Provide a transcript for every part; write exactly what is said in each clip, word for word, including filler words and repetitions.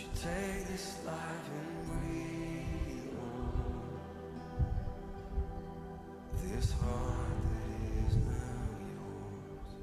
you take this life and bring it on? This heart that is now yours.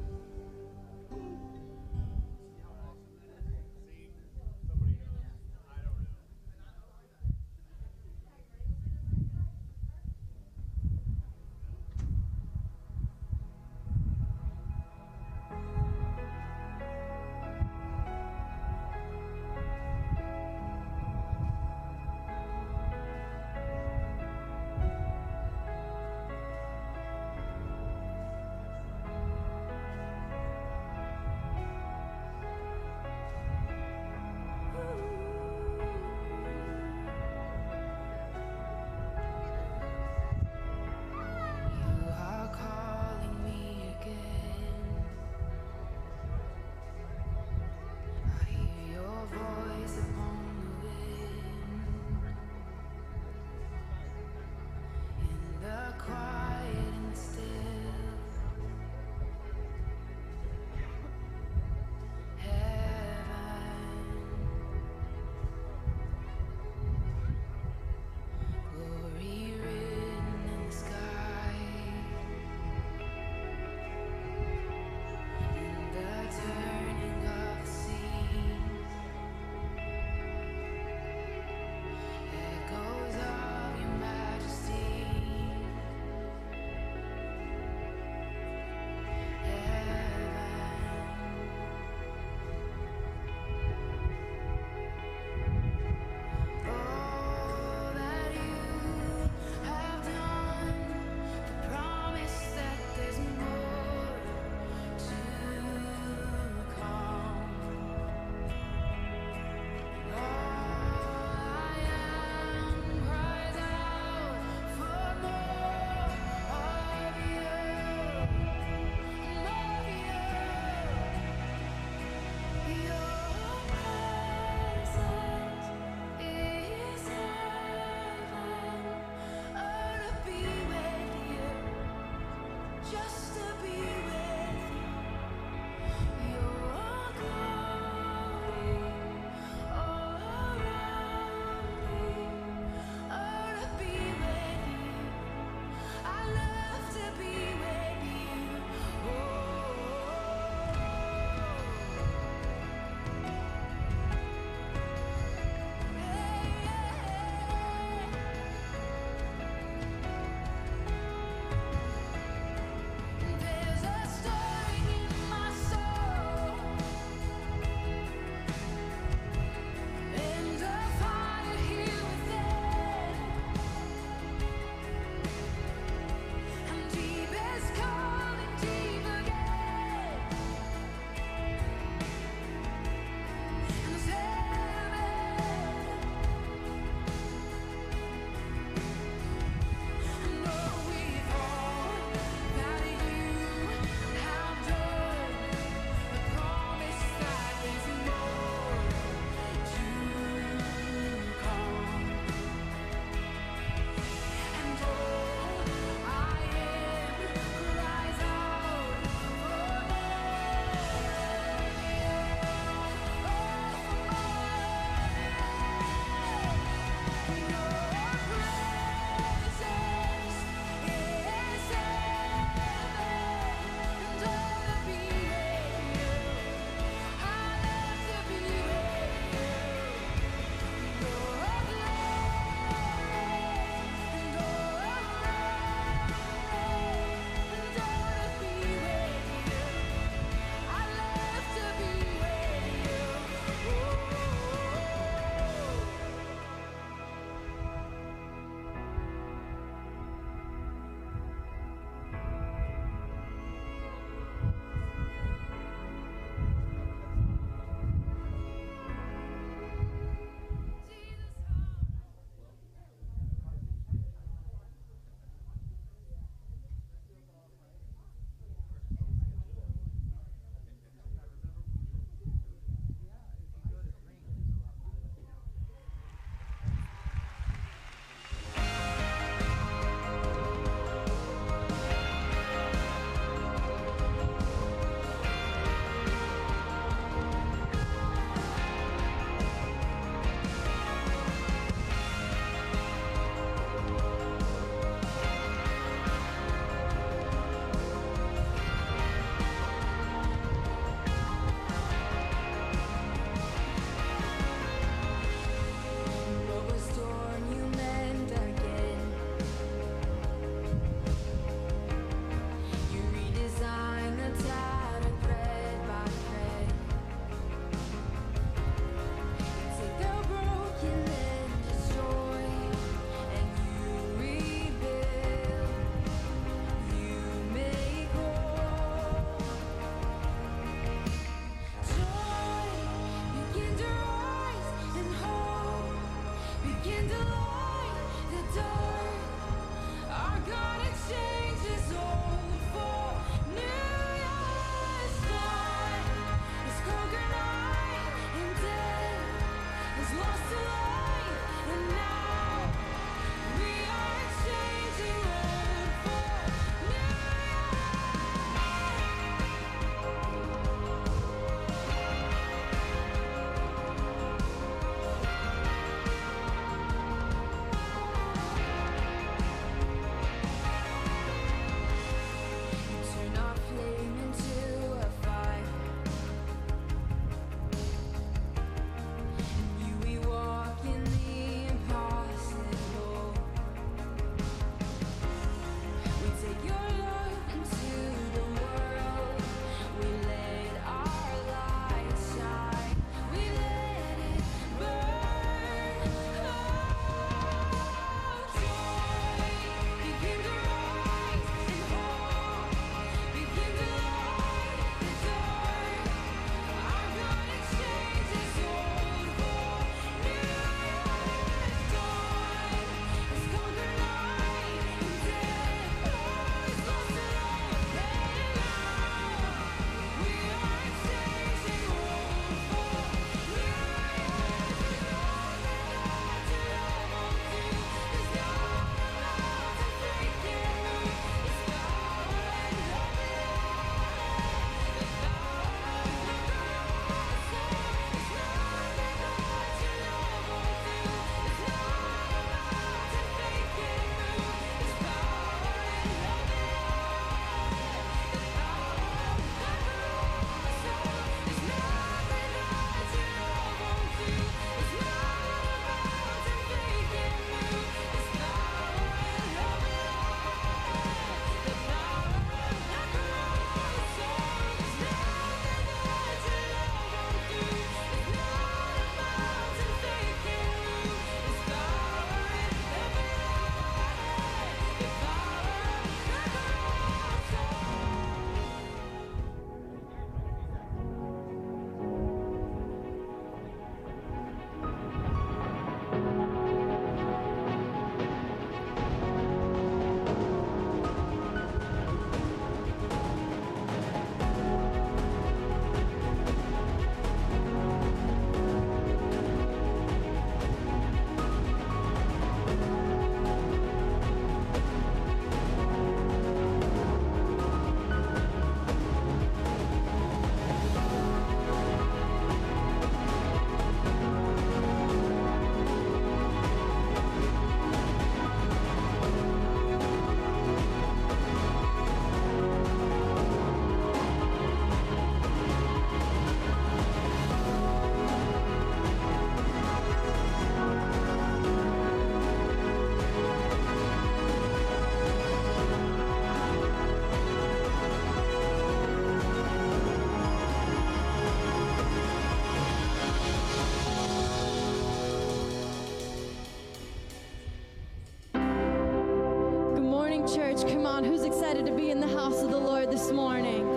church. Come on, who's excited to be in the house of the Lord this morning?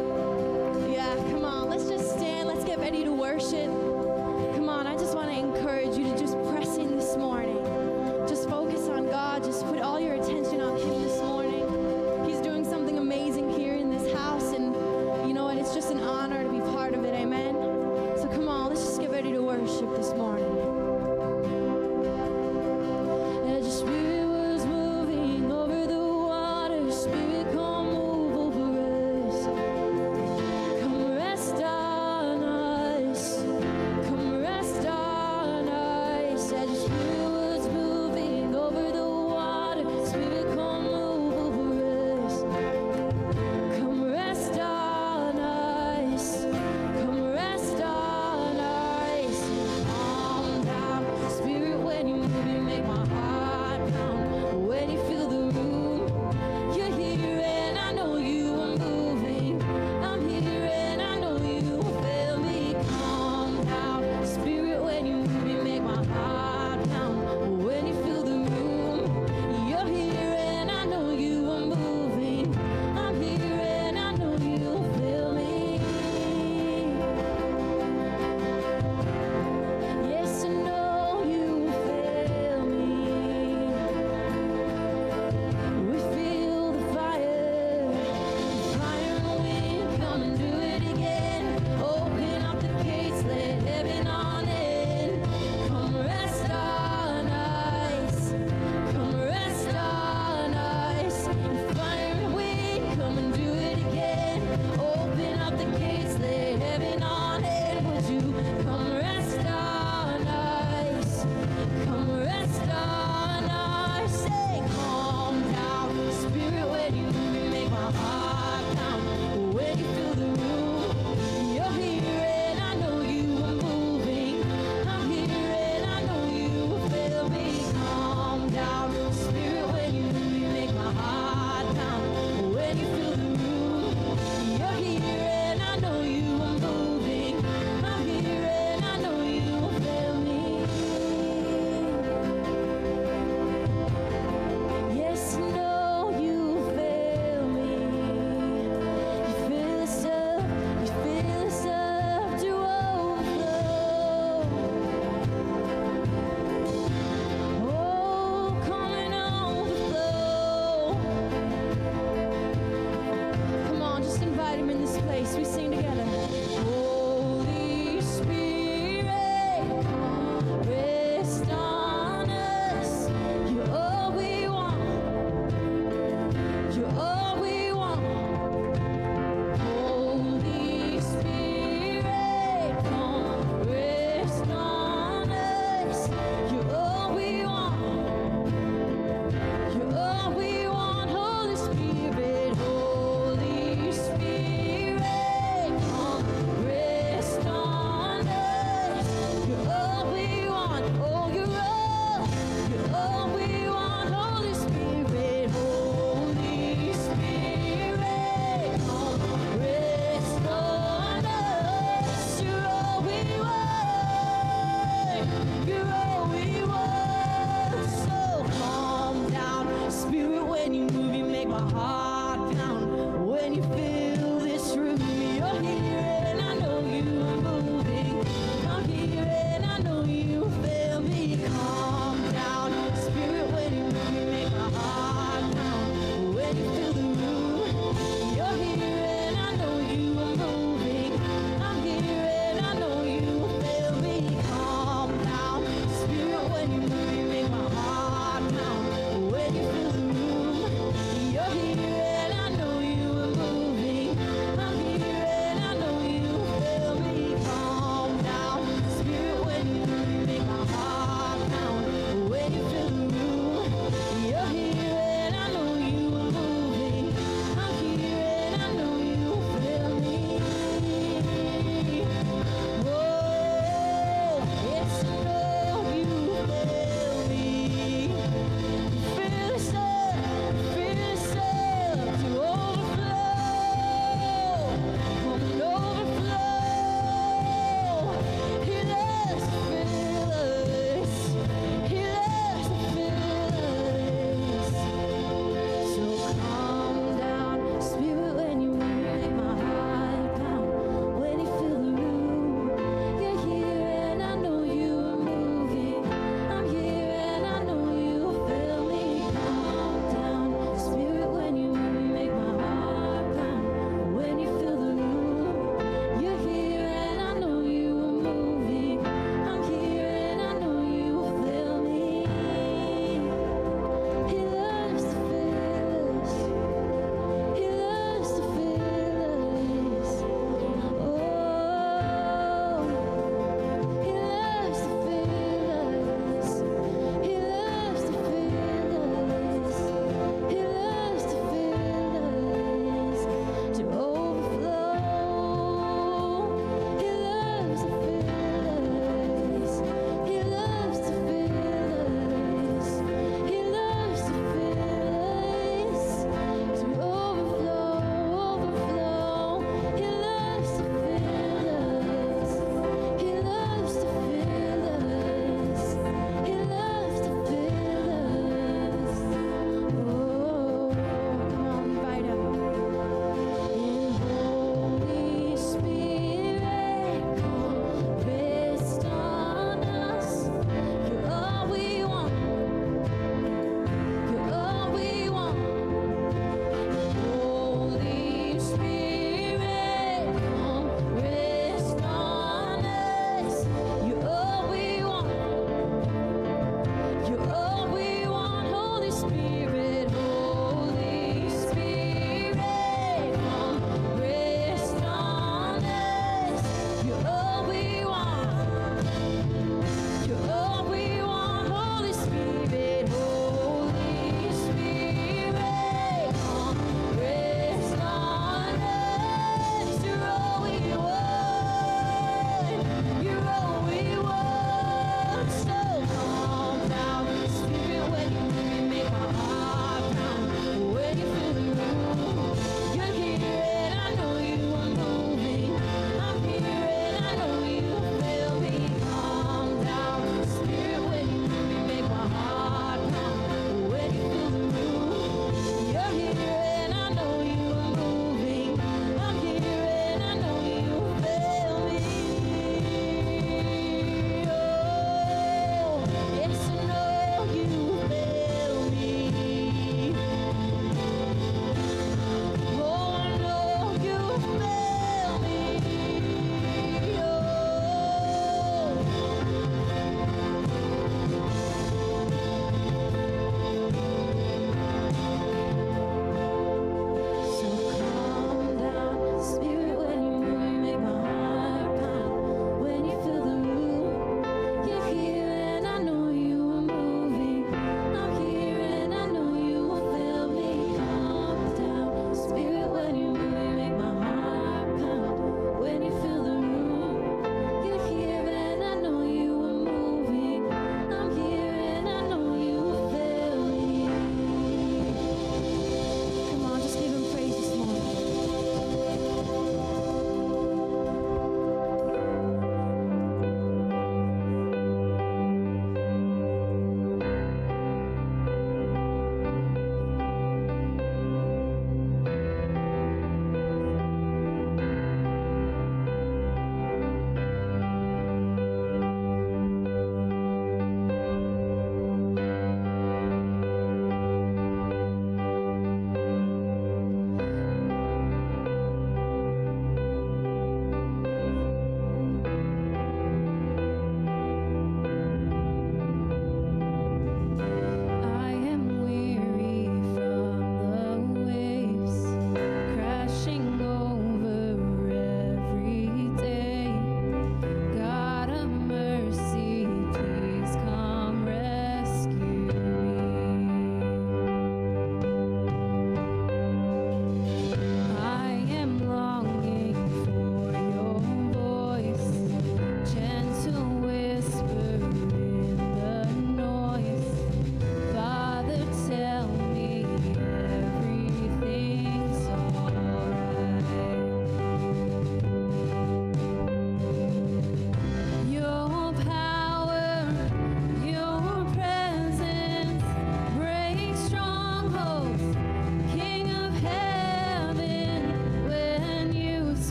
Yeah, come on, let's just stand. Let's get ready to worship. Come on, I just want to encourage you to just press in this morning. Just focus on God. Just put all your attention on Him this morning. He's doing something amazing here in this house, and you know what? It's just an honor to be part of it. Amen? So come on, let's just get ready to worship this morning. Spirit, come over us.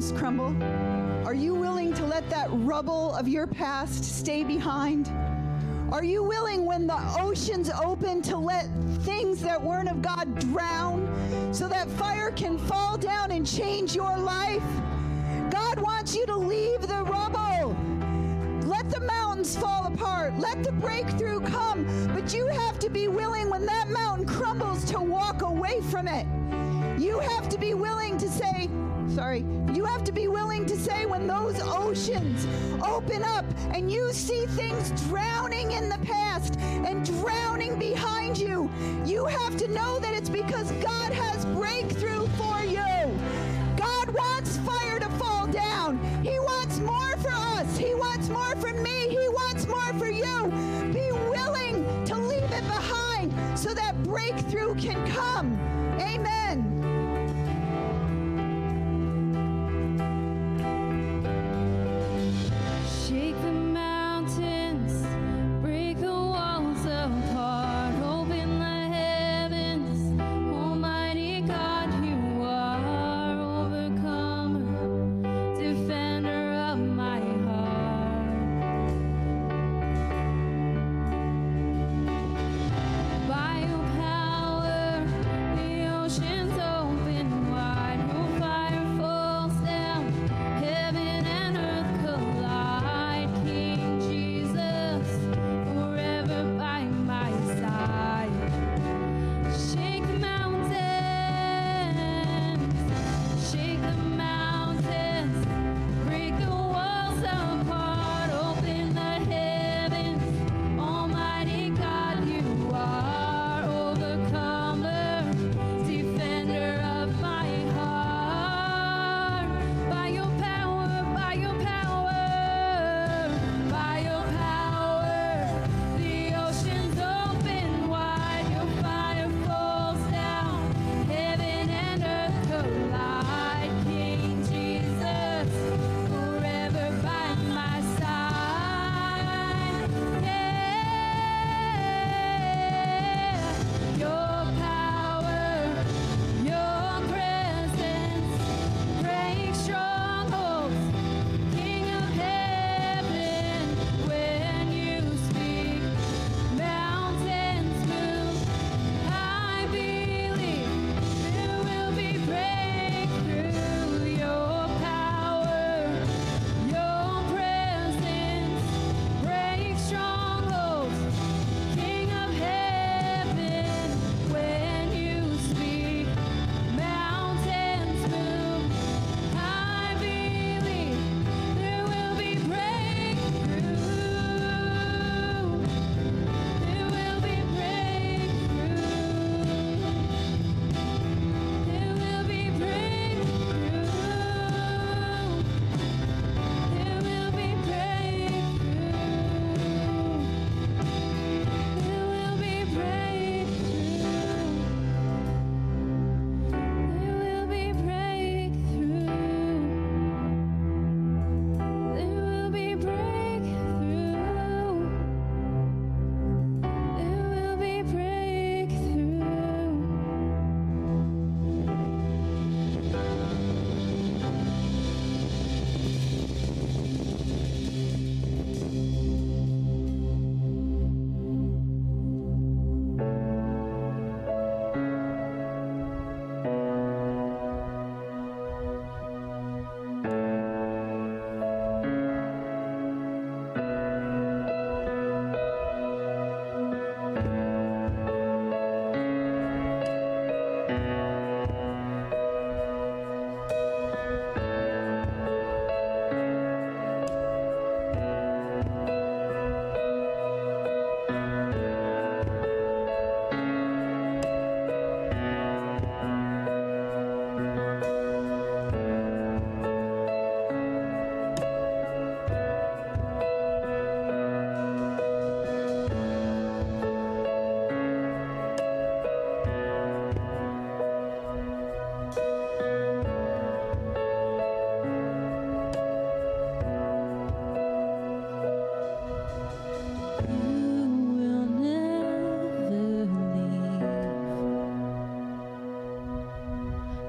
bones crumble? Are you willing to let that rubble of your past stay behind? Are you willing, when the oceans open, to let things that weren't of God drown so that fire can fall down and change your life? God wants you to leave the rubble. Let the mountains fall apart. Let the breakthrough come. But you have to be willing, when that mountain crumbles, to walk away from it. You have to be willing to say, sorry, you have to be willing to say, when those oceans open up and you see things drowning in the past and drowning behind you, you have to know that it's because God has breakthrough for you. God wants fire to fall down. He wants more for us. He wants more for me. He wants more for you. Be willing to leave it behind so that breakthrough can come. Amen.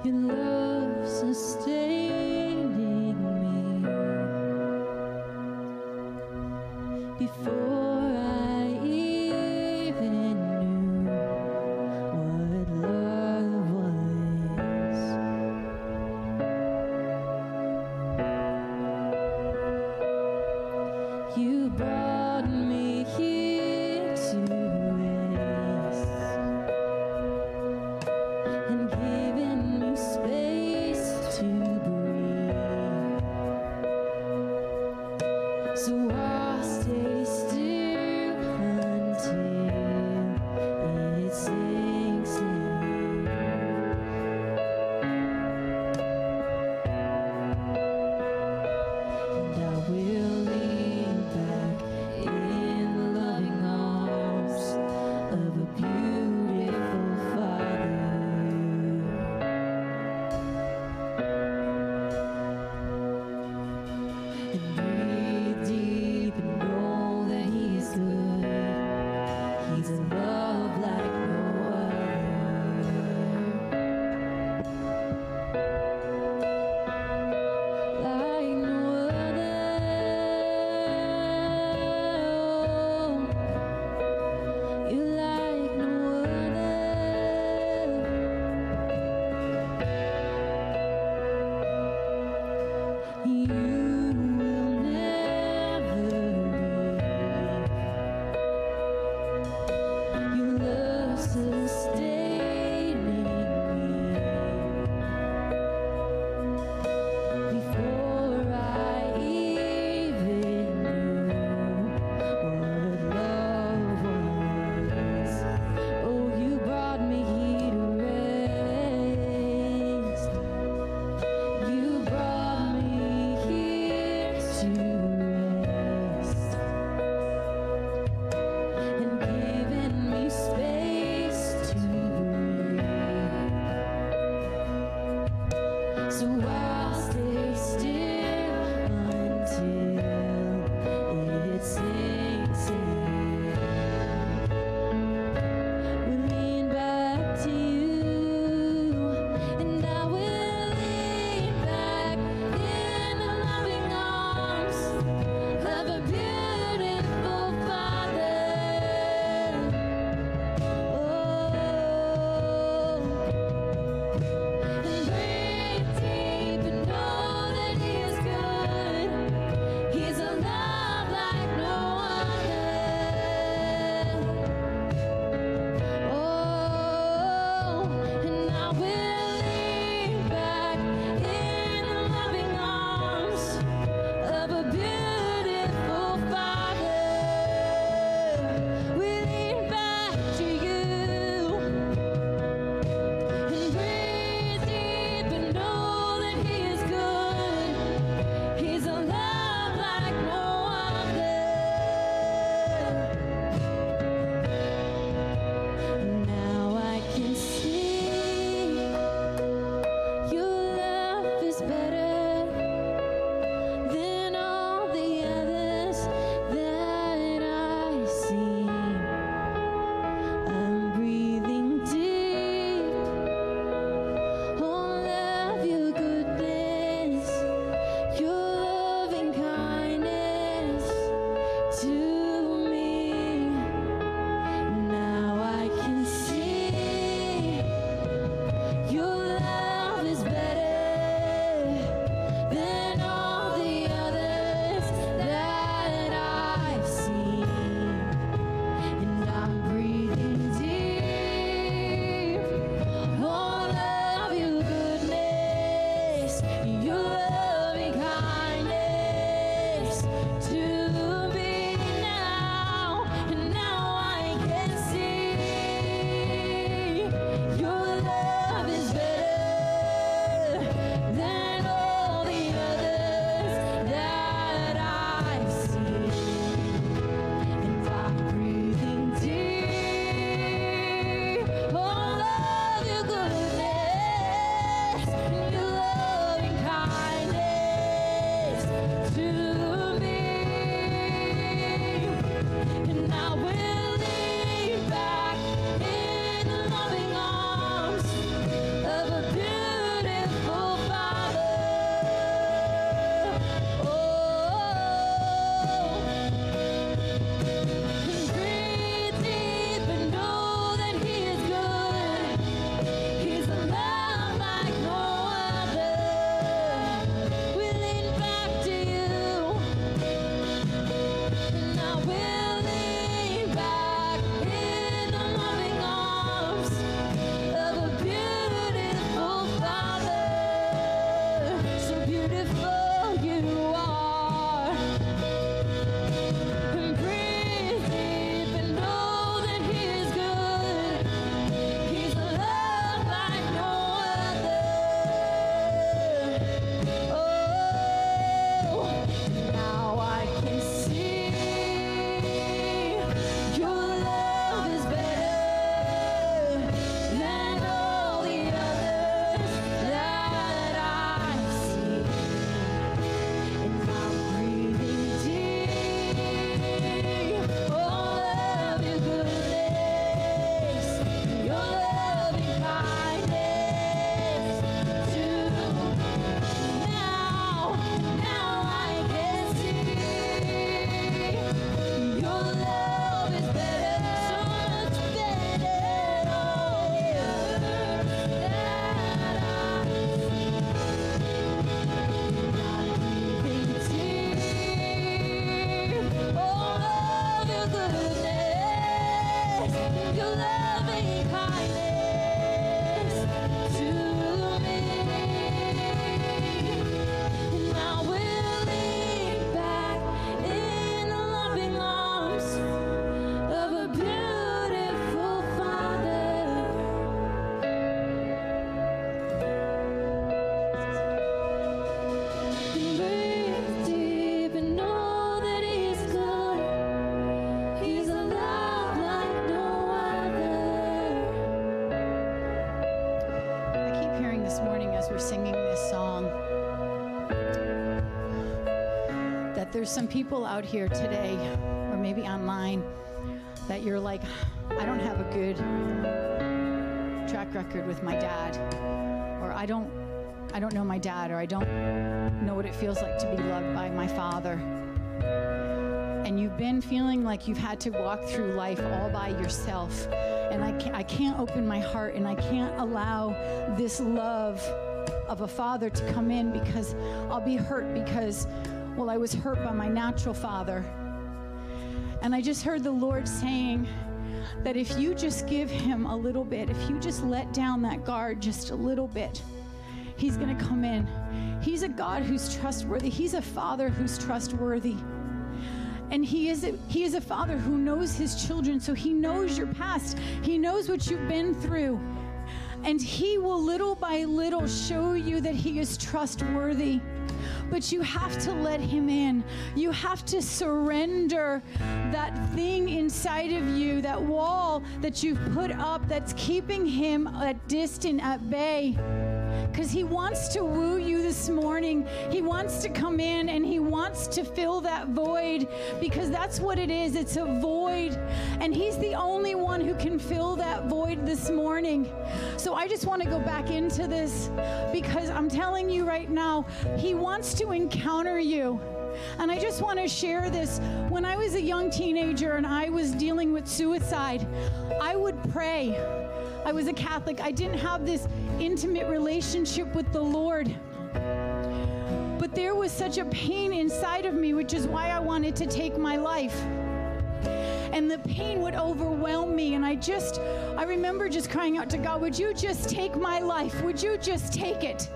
Your love sustains. But no. this morning as we're singing this song that there's some people out here today, or maybe online, that you're like, I don't have a good track record with my dad, or I don't I don't know my dad, or I don't know what it feels like to be loved by my father. And you've been feeling like you've had to walk through life all by yourself, and I can't, I can't open my heart, and I can't allow this love of a father to come in, because I'll be hurt, because, well, I was hurt by my natural father. And I just heard the Lord saying that if you just give him a little bit, if you just let down that guard just a little bit, he's gonna come in. He's a God who's trustworthy. He's a father who's trustworthy. And he is, a, he is a father who knows his children, so he knows your past. He knows what you've been through. And he will little by little show you that he is trustworthy. But you have to let him in. You have to surrender that thing inside of you, that wall that you've put up that's keeping him at distant, at bay. Because he wants to woo you this morning. He wants to come in, and he wants to fill that void, because that's what it is. It's a void, and he's the only one who can fill that void this morning. So I just want to go back into this, because I'm telling you right now, he wants to encounter you. And I just want to share this. When I was a young teenager and I was dealing with suicide, I would pray. I was a Catholic. I didn't have this intimate relationship with the Lord. But there was such a pain inside of me, which is why I wanted to take my life. And the pain would overwhelm me. And I just, I remember just crying out to God, would you just take my life? Would you just take it?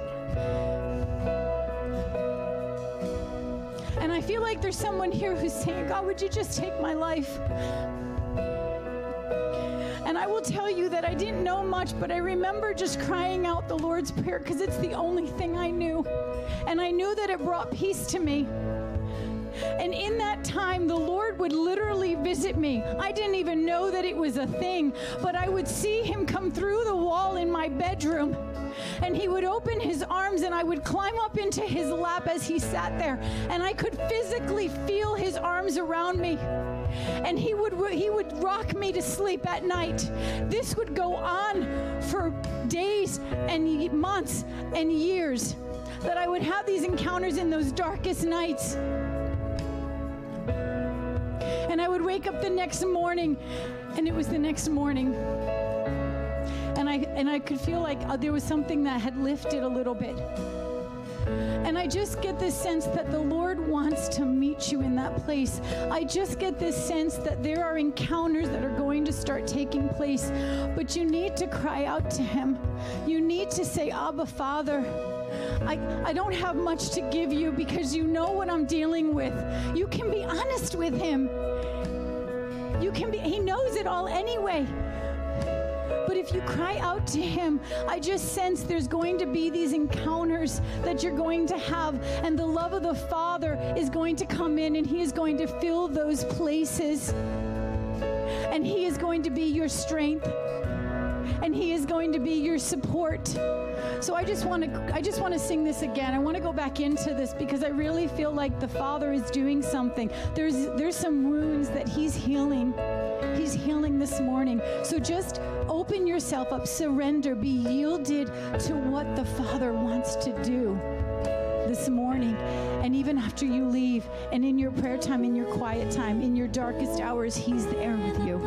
And I feel like there's someone here who's saying, God, would you just take my life? And I will tell you that I didn't know much, but I remember just crying out the Lord's Prayer, because it's the only thing I knew. And I knew that it brought peace to me. And in that time, the Lord would literally visit me. I didn't even know that it was a thing, but I would see him come through the wall in my bedroom. And he would open his arms, and I would climb up into his lap as he sat there, and I could physically feel his arms around me. And he would he would rock me to sleep at night. This would go on for days and months and years, that I would have these encounters in those darkest nights. And I would wake up the next morning, and it was the next morning. And I, and I could feel like uh, there was something that had lifted a little bit. And I just get this sense that the Lord wants to meet you in that place. I just get this sense that there are encounters that are going to start taking place. But you need to cry out to him. You need to say, Abba, Father, I, I don't have much to give you, because you know what I'm dealing with. You can be honest with him. You can be, he knows it all anyway. But if you cry out to him, I just sense there's going to be these encounters that you're going to have, and the love of the Father is going to come in, and he is going to fill those places, and he is going to be your strength, and he is going to be your support. So I just want to I just want to sing this again. I want to go back into this, because I really feel like the Father is doing something. There's there's some wounds that he's healing. He's healing this morning. So just open yourself up, surrender, be yielded to what the Father wants to do this morning. And even after you leave, and in your prayer time, in your quiet time, in your darkest hours, he's there with you.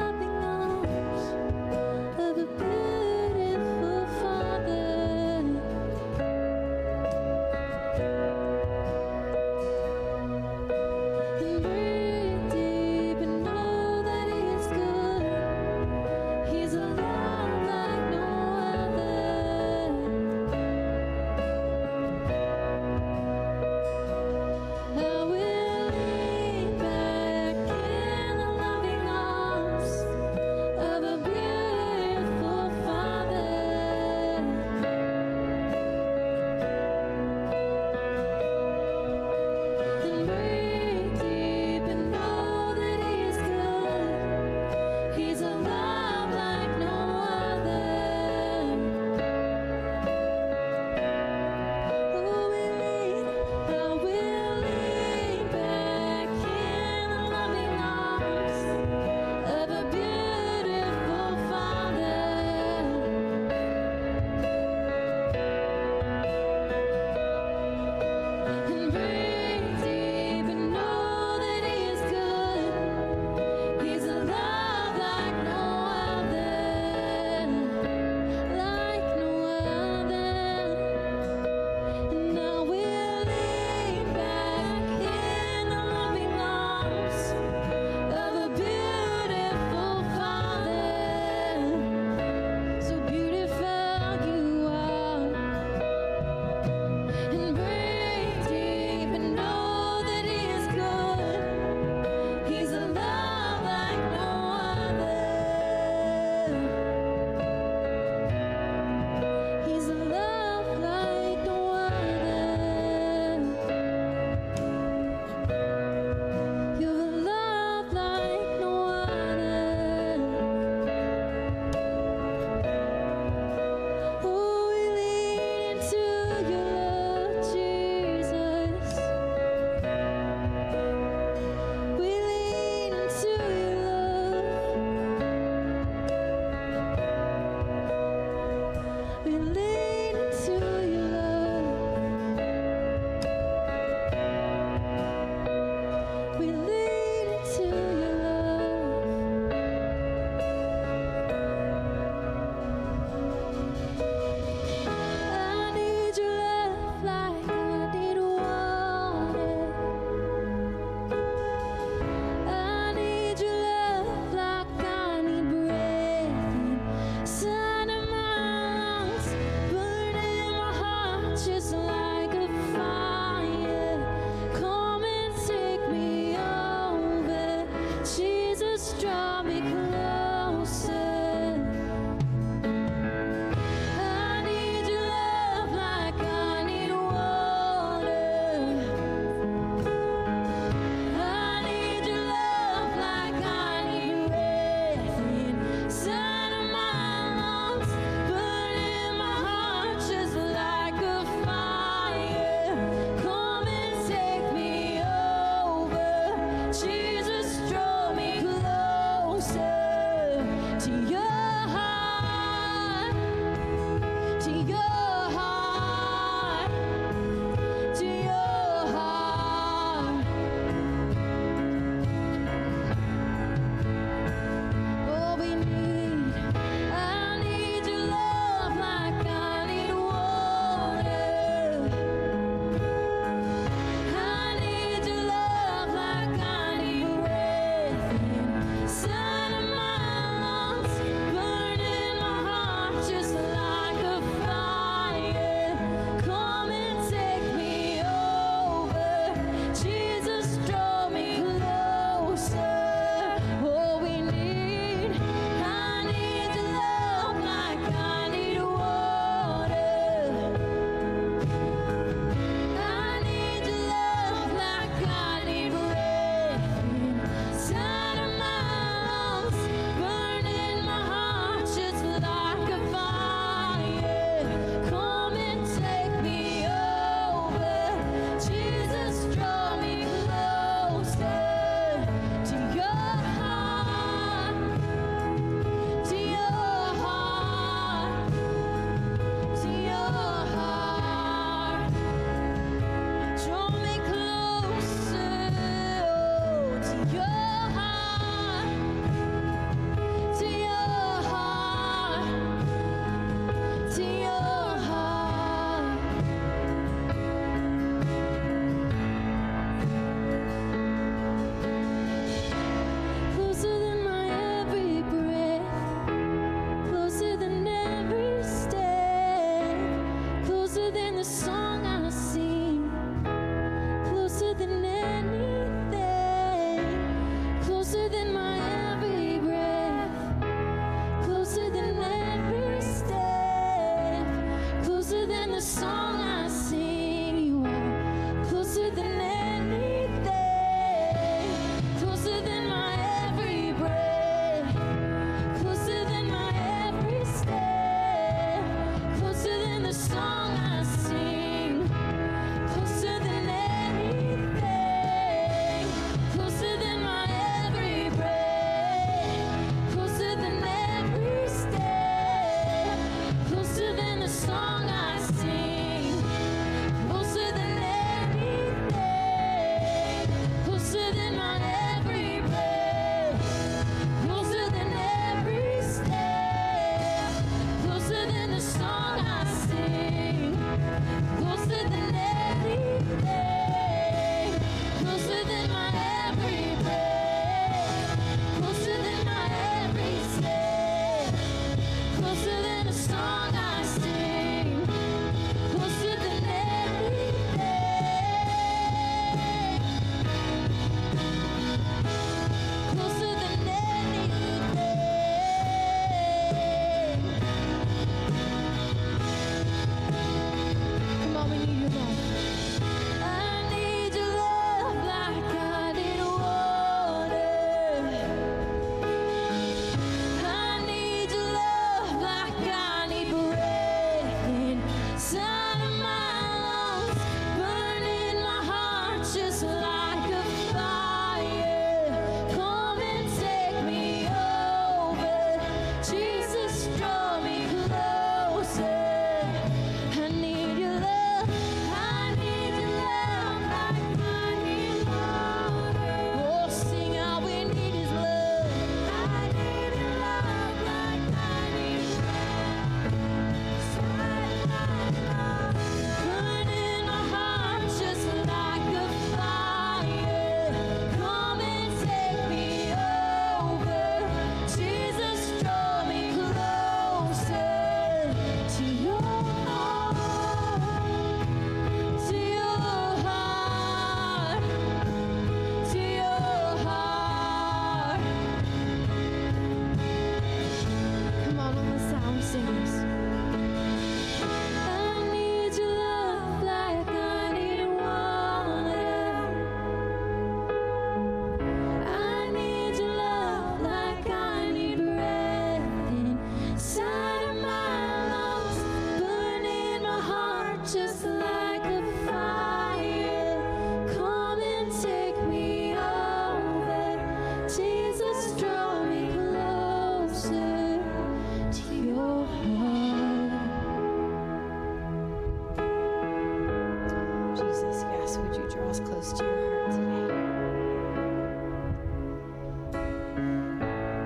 was close to your heart today. We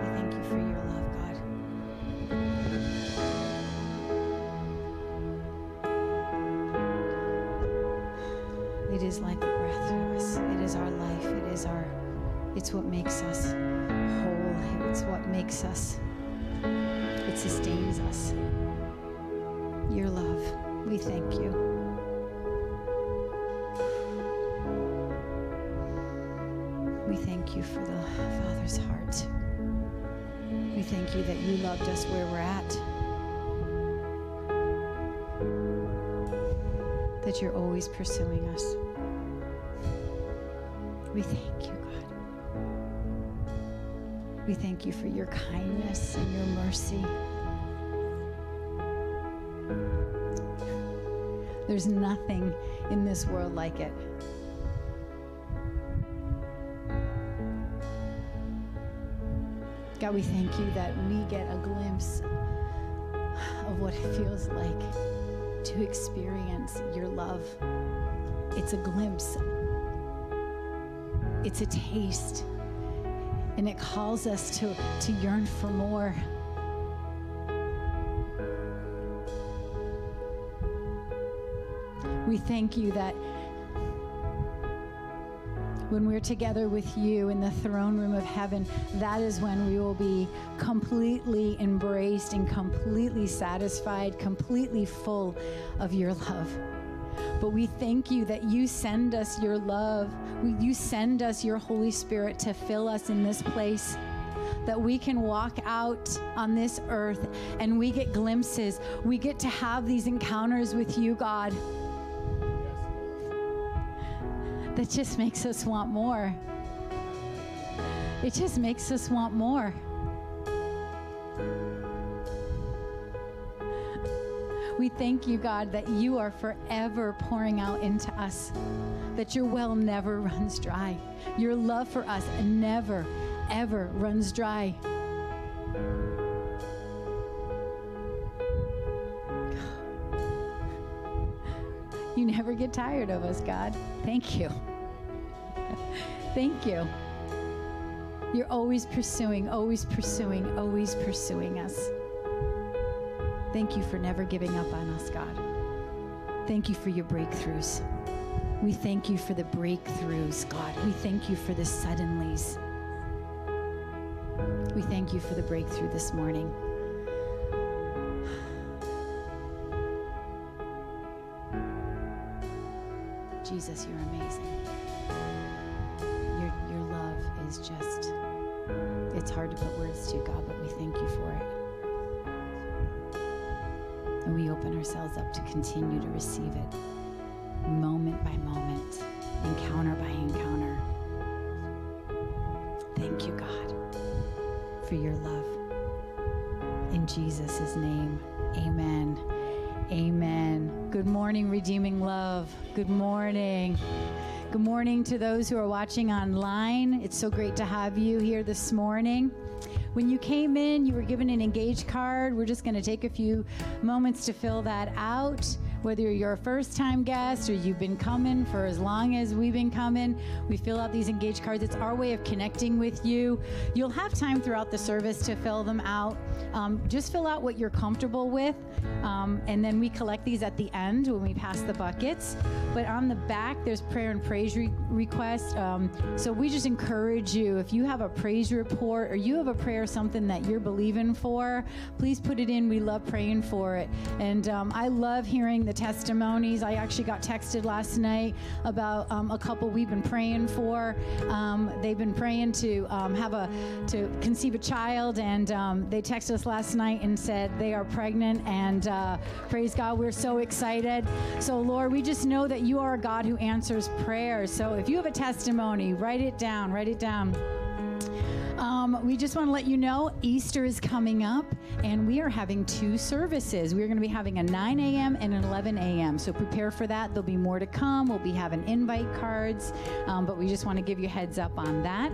thank you for your love, God. It is like the breath to us. It is our life. It is our, it's what makes us whole. It's what makes us, it sustains us. Your love, we thank you. We thank you for the Father's heart. We thank you that you loved us where we're at. That you're always pursuing us. We thank you, God. We thank you for your kindness and your mercy. There's nothing in this world like it. God, we thank you that we get a glimpse of what it feels like to experience your love. It's a glimpse. It's a taste. And it calls us to, to yearn for more. We thank you that when we're together with you in the throne room of heaven, that is when we will be completely embraced and completely satisfied, completely full of your love. But we thank you that you send us your love. You send us your Holy Spirit to fill us in this place, that we can walk out on this earth and we get glimpses. We get to have these encounters with you, God. That just makes us want more. It just makes us want more. We thank you, God, that you are forever pouring out into us, that your well never runs dry. Your love for us never, ever runs dry. You never get tired of us, God. Thank you. Thank you. You're always pursuing, always pursuing, always pursuing us. Thank you for never giving up on us, God. Thank you for your breakthroughs. We thank you for the breakthroughs, God. We thank you for the suddenlies. We thank you for the breakthrough this morning. Jesus, you're amazing. Your, your love is just, it's hard to put words to, God, but we thank you for it. And we open ourselves up to continue to receive it, moment by moment, encounter by encounter. Thank you, God, for your love. In Jesus' name, amen. Amen. Good morning, Redeeming Love. Good morning. Good morning to those who are watching online. It's so great to have you here this morning. When you came in, you were given an Engage card. We're just going to take a few moments to fill that out. Whether you're a first-time guest or you've been coming for as long as we've been coming, we fill out these Engage cards. It's our way of connecting with you. You'll have time throughout the service to fill them out. Um, just fill out what you're comfortable with, um, and then we collect these at the end when we pass the buckets. But on the back, there's prayer and praise re requests. Um, so we just encourage you, if you have a praise report or you have a prayer, something that you're believing for, please put it in. We love praying for it. And um, I love hearing the testimonies. I actually got texted last night about um, a couple we've been praying for. Um, they've been praying to um, have a to conceive a child, and um, they texted us last night and said they are pregnant, and uh, praise God, we're so excited. So Lord, we just know that you are a God who answers prayer. So if you have a testimony, write it down, write it down. Um, Um, we just want to let you know Easter is coming up, and we are having two services. We're going to be having a nine a m and an eleven a m So prepare for that. There'll be more to come. We'll be having invite cards, um, but we just want to give you a heads up on that.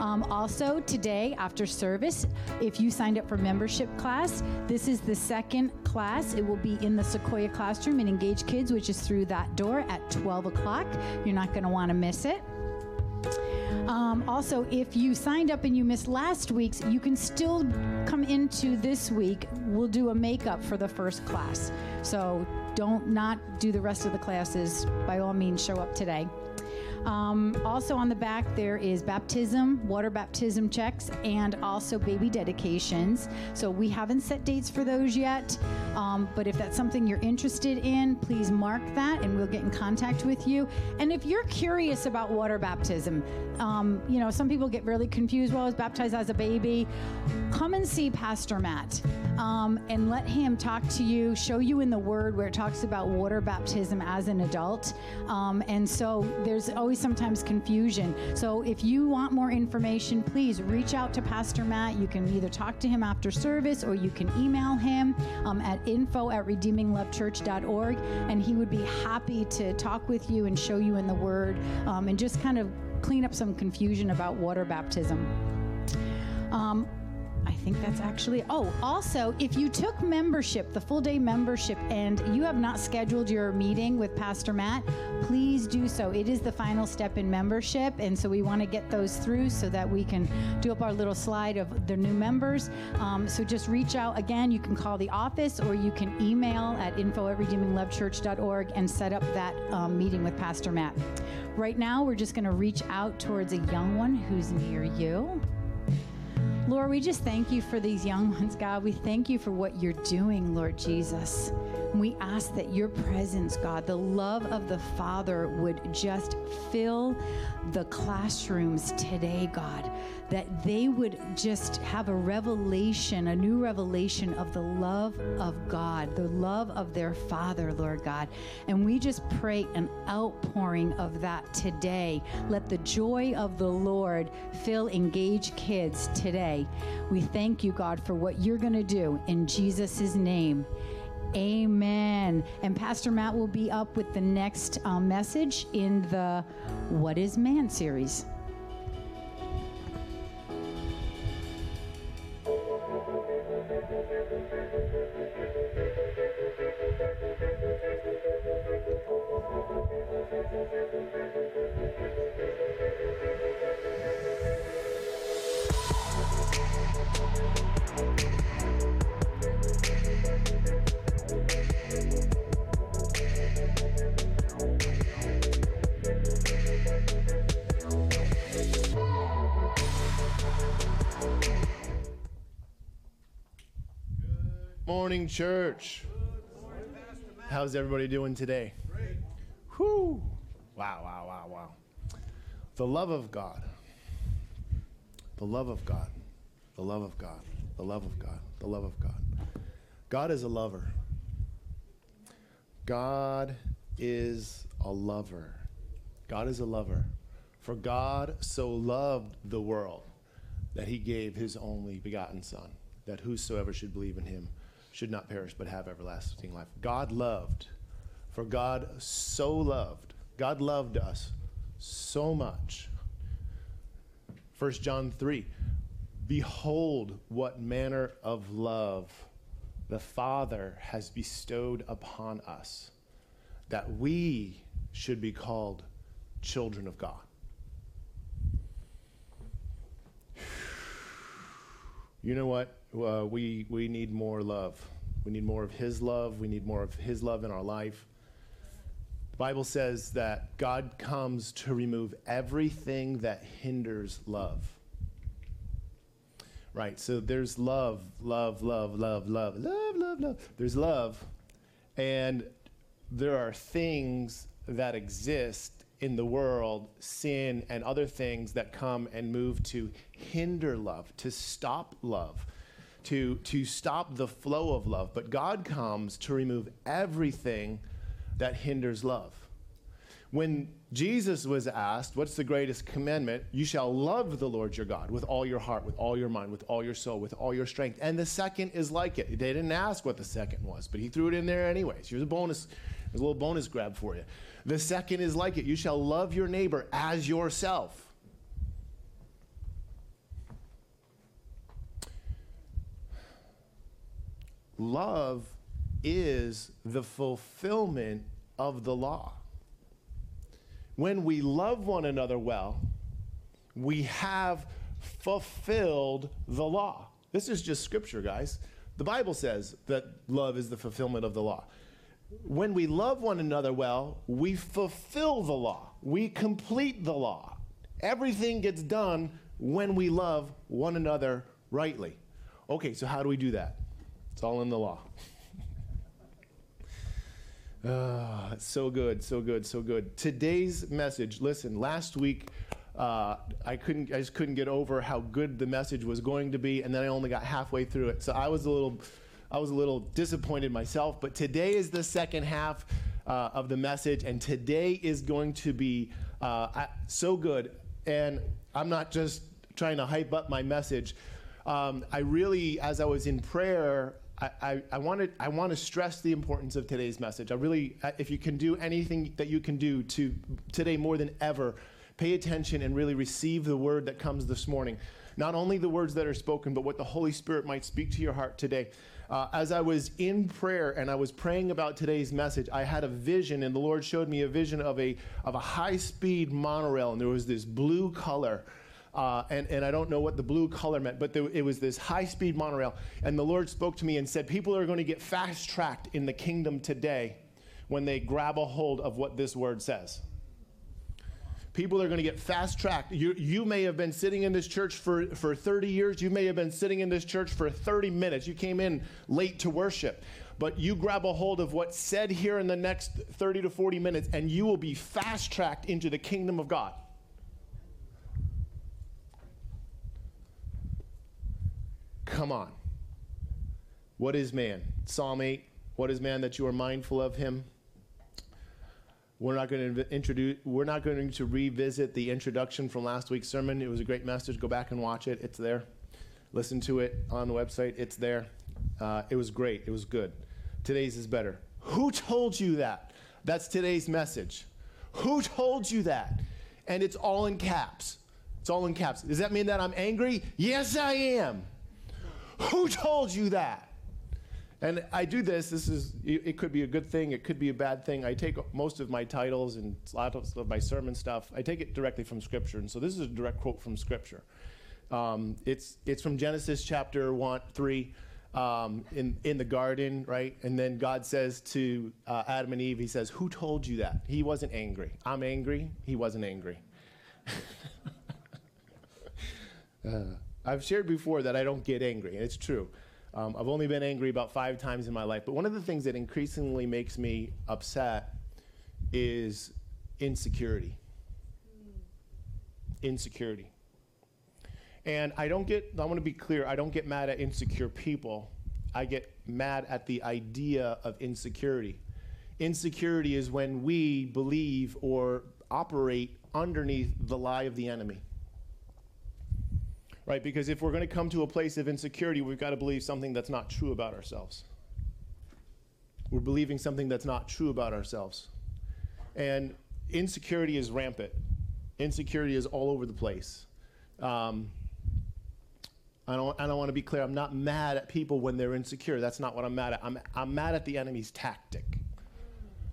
Um, also, today after service, if you signed up for membership class, this is the second class. It will be in the Sequoia classroom in Engage Kids, which is through that door at twelve o'clock. You're not going to want to miss it. Um, also, if you signed up and you missed last week's, you can still come into this week. We'll do a makeup for the first class. So don't not do the rest of the classes. By all means, show up today. Um, also on the back, there is baptism, water baptism checks, and also baby dedications. So we haven't set dates for those yet, um, but if that's something you're interested in, please mark that and we'll get in contact with you. And if you're curious about water baptism, um, you know, some people get really confused, well, I was baptized as a baby. Come and see Pastor Matt um, and let him talk to you, show you in the Word where it talks about water baptism as an adult. Um, and so there's always sometimes confusion. So if you want more information, please reach out to Pastor Matt. You can either talk to him after service or you can email him um, at info at redeeming love church dot org, and he would be happy to talk with you and show you in the Word um, and just kind of clean up some confusion about water baptism. Um, I think that's actually, oh, also, if you took membership, the full day membership, and you have not scheduled your meeting with Pastor Matt, please do so. It is the final step in membership, and so we want to get those through so that we can do up our little slide of the new members. Um, so just reach out. Again, you can call the office, or you can email at info at redeeming love church dot org and set up that um, meeting with Pastor Matt. Right now, we're just going to reach out towards a young one who's near you. Lord, we just thank you for these young ones, God. We thank you for what you're doing, Lord Jesus. And we ask that your presence, God, the love of the Father would just fill the classrooms today, God, that they would just have a revelation, a new revelation of the love of God, the love of their Father, Lord God. And we just pray an outpouring of that today. Let the joy of the Lord fill Engage Kids today. We thank you, God, for what you're going to do in Jesus' name. Amen. And Pastor Matt will be up with the next uh, message in the What is Man series. Morning, church. How's everybody doing today? Whew. Wow, wow, wow, wow. The love of God. The love of God. The love of God. The love of God. The love of God. God is a lover. God is a lover. God is a lover. For God so loved the world that he gave his only begotten Son, that whosoever should believe in him should not perish, but have everlasting life. God loved, for God so loved, God loved us so much. First John three, behold what manner of love the Father has bestowed upon us, that we should be called children of God. You know what? Uh, we we need more love. We need more of his love. We need more of his love in our life. The Bible says that God comes to remove everything that hinders love. Right, so there's love, love, love, love, love, love, love, love. There's love, and there are things that exist in the world, sin and other things that come and move to hinder love, to stop love. To, to stop the flow of love. But God comes to remove everything that hinders love. When Jesus was asked, what's the greatest commandment? You shall love the Lord your God with all your heart, with all your mind, with all your soul, with all your strength. And the second is like it. They didn't ask what the second was, but he threw it in there anyways. Here's a bonus, here's a little bonus grab for you. The second is like it. You shall love your neighbor as yourself. Love is the fulfillment of the law. When we love one another well, we have fulfilled the law. This is just scripture, guys. The Bible says that love is the fulfillment of the law. When we love one another well, we fulfill the law. We complete the law. Everything gets done when we love one another rightly. Okay, so how do we do that? It's all in the law. Oh, it's so good, so good, so good. Today's message, listen, last week uh, I couldn't, I just couldn't get over how good the message was going to be, and then I only got halfway through it. So I was a little, I was a little disappointed myself, but today is the second half uh, of the message, and today is going to be uh, so good. And I'm not just trying to hype up my message. Um, I really, as I was in prayer, I, I, I wanted, I want to stress the importance of today's message. I really, if you can do anything that you can do to today more than ever, pay attention and really receive the word that comes this morning. Not only the words that are spoken, but what the Holy Spirit might speak to your heart today. Uh, as I was in prayer and I was praying about today's message, I had a vision, and the Lord showed me a vision of a, of a high-speed monorail, and there was this blue color. Uh, and, and I don't know what the blue color meant, but there, it was this high-speed monorail. And the Lord spoke to me and said, people are going to get fast-tracked in the kingdom today when they grab a hold of what this word says. People are going to get fast-tracked. You, you may have been sitting in this church for, for thirty years. You may have been sitting in this church for thirty minutes. You came in late to worship. But you grab a hold of what's said here in the next thirty to forty minutes, and you will be fast-tracked into the kingdom of God. Come on. What is man? Psalm eight. What is man that you are mindful of him? We're not going to introduce. We're not going to revisit the introduction from last week's sermon. It was a great message. Go back and watch it. It's there. Listen to it on the website. It's there. Uh, it was great. It was good. Today's is better. Who told you that? That's today's message. Who told you that? And it's all in caps. It's all in caps. Does that mean that I'm angry? Yes, I am. Who told you that? And I do this. This is, it could be a good thing. It could be a bad thing. I take most of my titles and lots of my sermon stuff. I take it directly from Scripture. And so this is a direct quote from Scripture. Um, it's, it's from Genesis chapter one, three um, in, in the garden, right? And then God says to uh, Adam and Eve, he says, who told you that? He wasn't angry. I'm angry. He wasn't angry. uh. I've shared before that I don't get angry, and it's true. Um, I've only been angry about five times in my life, but one of the things that increasingly makes me upset is insecurity. Insecurity. And I don't get, I want to be clear, I don't get mad at insecure people. I get mad at the idea of insecurity. Insecurity is when we believe or operate underneath the lie of the enemy. Right, because if we're going to come to a place of insecurity, we've got to believe something that's not true about ourselves. We're believing something that's not true about ourselves. And insecurity is rampant. Insecurity is all over the place. Um, I don't, I don't want to be clear. I'm not mad at people when they're insecure. That's not what I'm mad at. I'm, I'm mad at the enemy's tactic.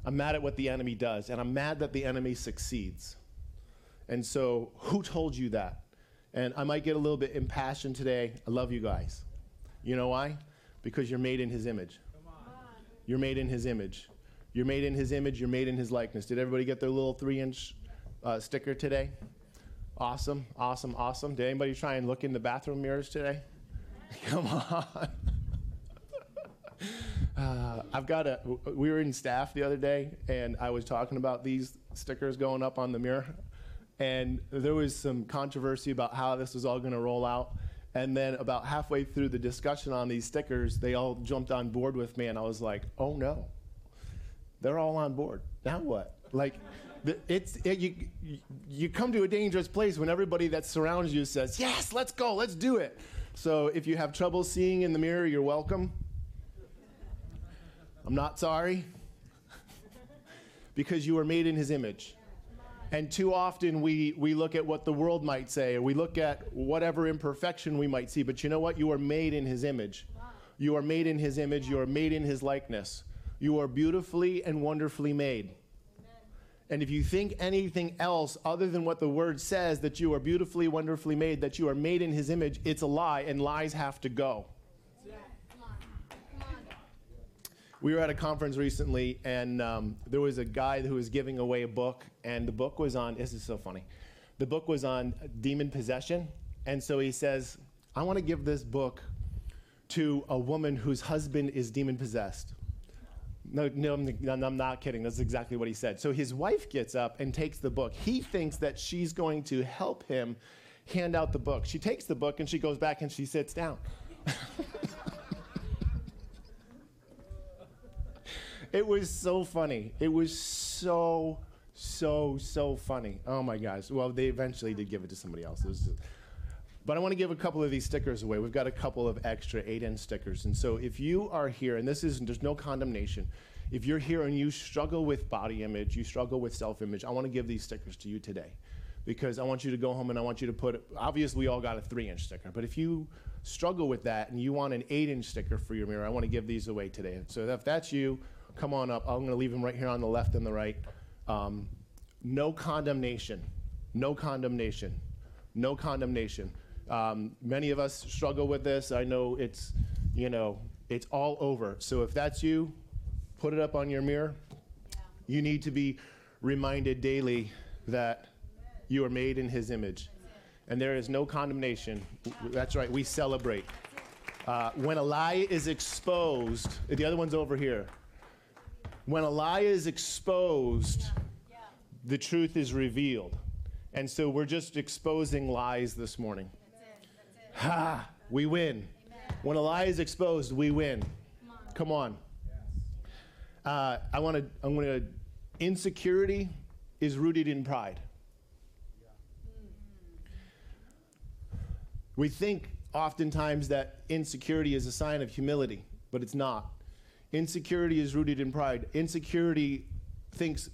I'm mad at what the enemy does, and I'm mad that the enemy succeeds. And so, who told you that? And I might get a little bit impassioned today. I love you guys. You know why? Because you're made in his image. Come on. You're made in his image. You're made in his image. You're made in his likeness. Did everybody get their little three-inch uh, sticker today? Awesome, awesome, awesome. Did anybody try and look in the bathroom mirrors today? Come on. uh, I've got a, we were in staff the other day, and I was talking about these stickers going up on the mirror. And there was some controversy about how this was all going to roll out. And then about halfway through the discussion on these stickers, they all jumped on board with me. And I was like, oh, no, they're all on board. Now what? Like, It's it, you. You come to a dangerous place when everybody that surrounds you says, "Yes, let's go, let's do it." So if you have trouble seeing in the mirror, you're welcome. I'm not sorry, because you are made in His image. And too often we, we look at what the world might say, or we look at whatever imperfection we might see, but you know what? You are made in His image. You are made in His image. You are made in His likeness. You are beautifully and wonderfully made. And if you think anything else other than what the Word says, that you are beautifully, wonderfully made, that you are made in His image, it's a lie, and lies have to go. We were at a conference recently, and um, there was a guy who was giving away a book, and the book was on, this is so funny, the book was on demon possession, and so he says, I want to give this book to a woman whose husband is demon possessed. No, no, I'm not kidding, that's exactly what he said. So his wife gets up and takes the book. He thinks that she's going to help him hand out the book. She takes the book, and she goes back, and she sits down. It was so funny. It was so, so, so funny. Oh my gosh. Well, they eventually did give it to somebody else. It was just... But I want to give a couple of these stickers away. We've got a couple of extra eight inch stickers. And so if you are here, and this is, there's no condemnation, if you're here and you struggle with body image, you struggle with self-image, I want to give these stickers to you today. Because I want you to go home and I want you to put, obviously we all got a three inch sticker, but if you struggle with that and you want an eight inch sticker for your mirror, I want to give these away today. So if that's you, come on up. I'm going to leave them right here on the left and the right. Um, no condemnation. No condemnation. No condemnation. Um, many of us struggle with this. I know it's, you know, it's all over. So if that's you, put it up on your mirror. Yeah. You need to be reminded daily that you are made in His image. And there is no condemnation. That's right, we celebrate. Uh, when a lie is exposed, the other one's over here. When a lie is exposed, yeah. Yeah. The truth is revealed. And so we're just exposing lies this morning. That's it. That's it. Ha! We win. Amen. When a lie is exposed, we win. Come on. Come on. Yes. Uh, I want to, I'm going to, insecurity is rooted in pride. We think oftentimes that insecurity is a sign of humility, but it's not. Insecurity is rooted in pride. Insecurity thinks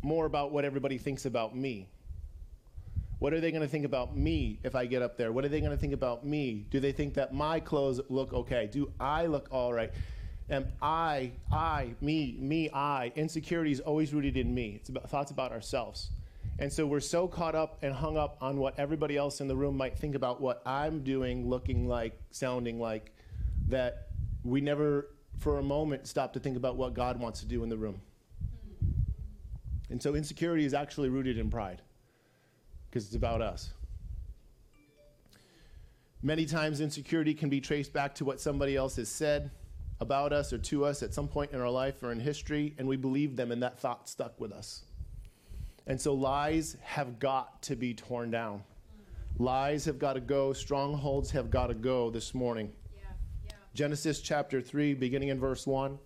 more about what everybody thinks about me. What are they going to think about me if I get up there? What are they going to think about me? Do they think that my clothes look okay? Do I look all right? Am I, I, me, me, I. Insecurity is always rooted in me. It's about thoughts about ourselves. And so we're so caught up and hung up on what everybody else in the room might think about what I'm doing, looking like, sounding like, that we never for a moment stop to think about what God wants to do in the room. And so insecurity is actually rooted in pride because it's about us. Many times insecurity can be traced back to what somebody else has said about us or to us at some point in our life or in history, and we believe them, and that thought stuck with us. And so lies have got to be torn down. Lies have got to go. Strongholds have got to go this morning. Yeah, yeah. Genesis chapter three, beginning in verse one.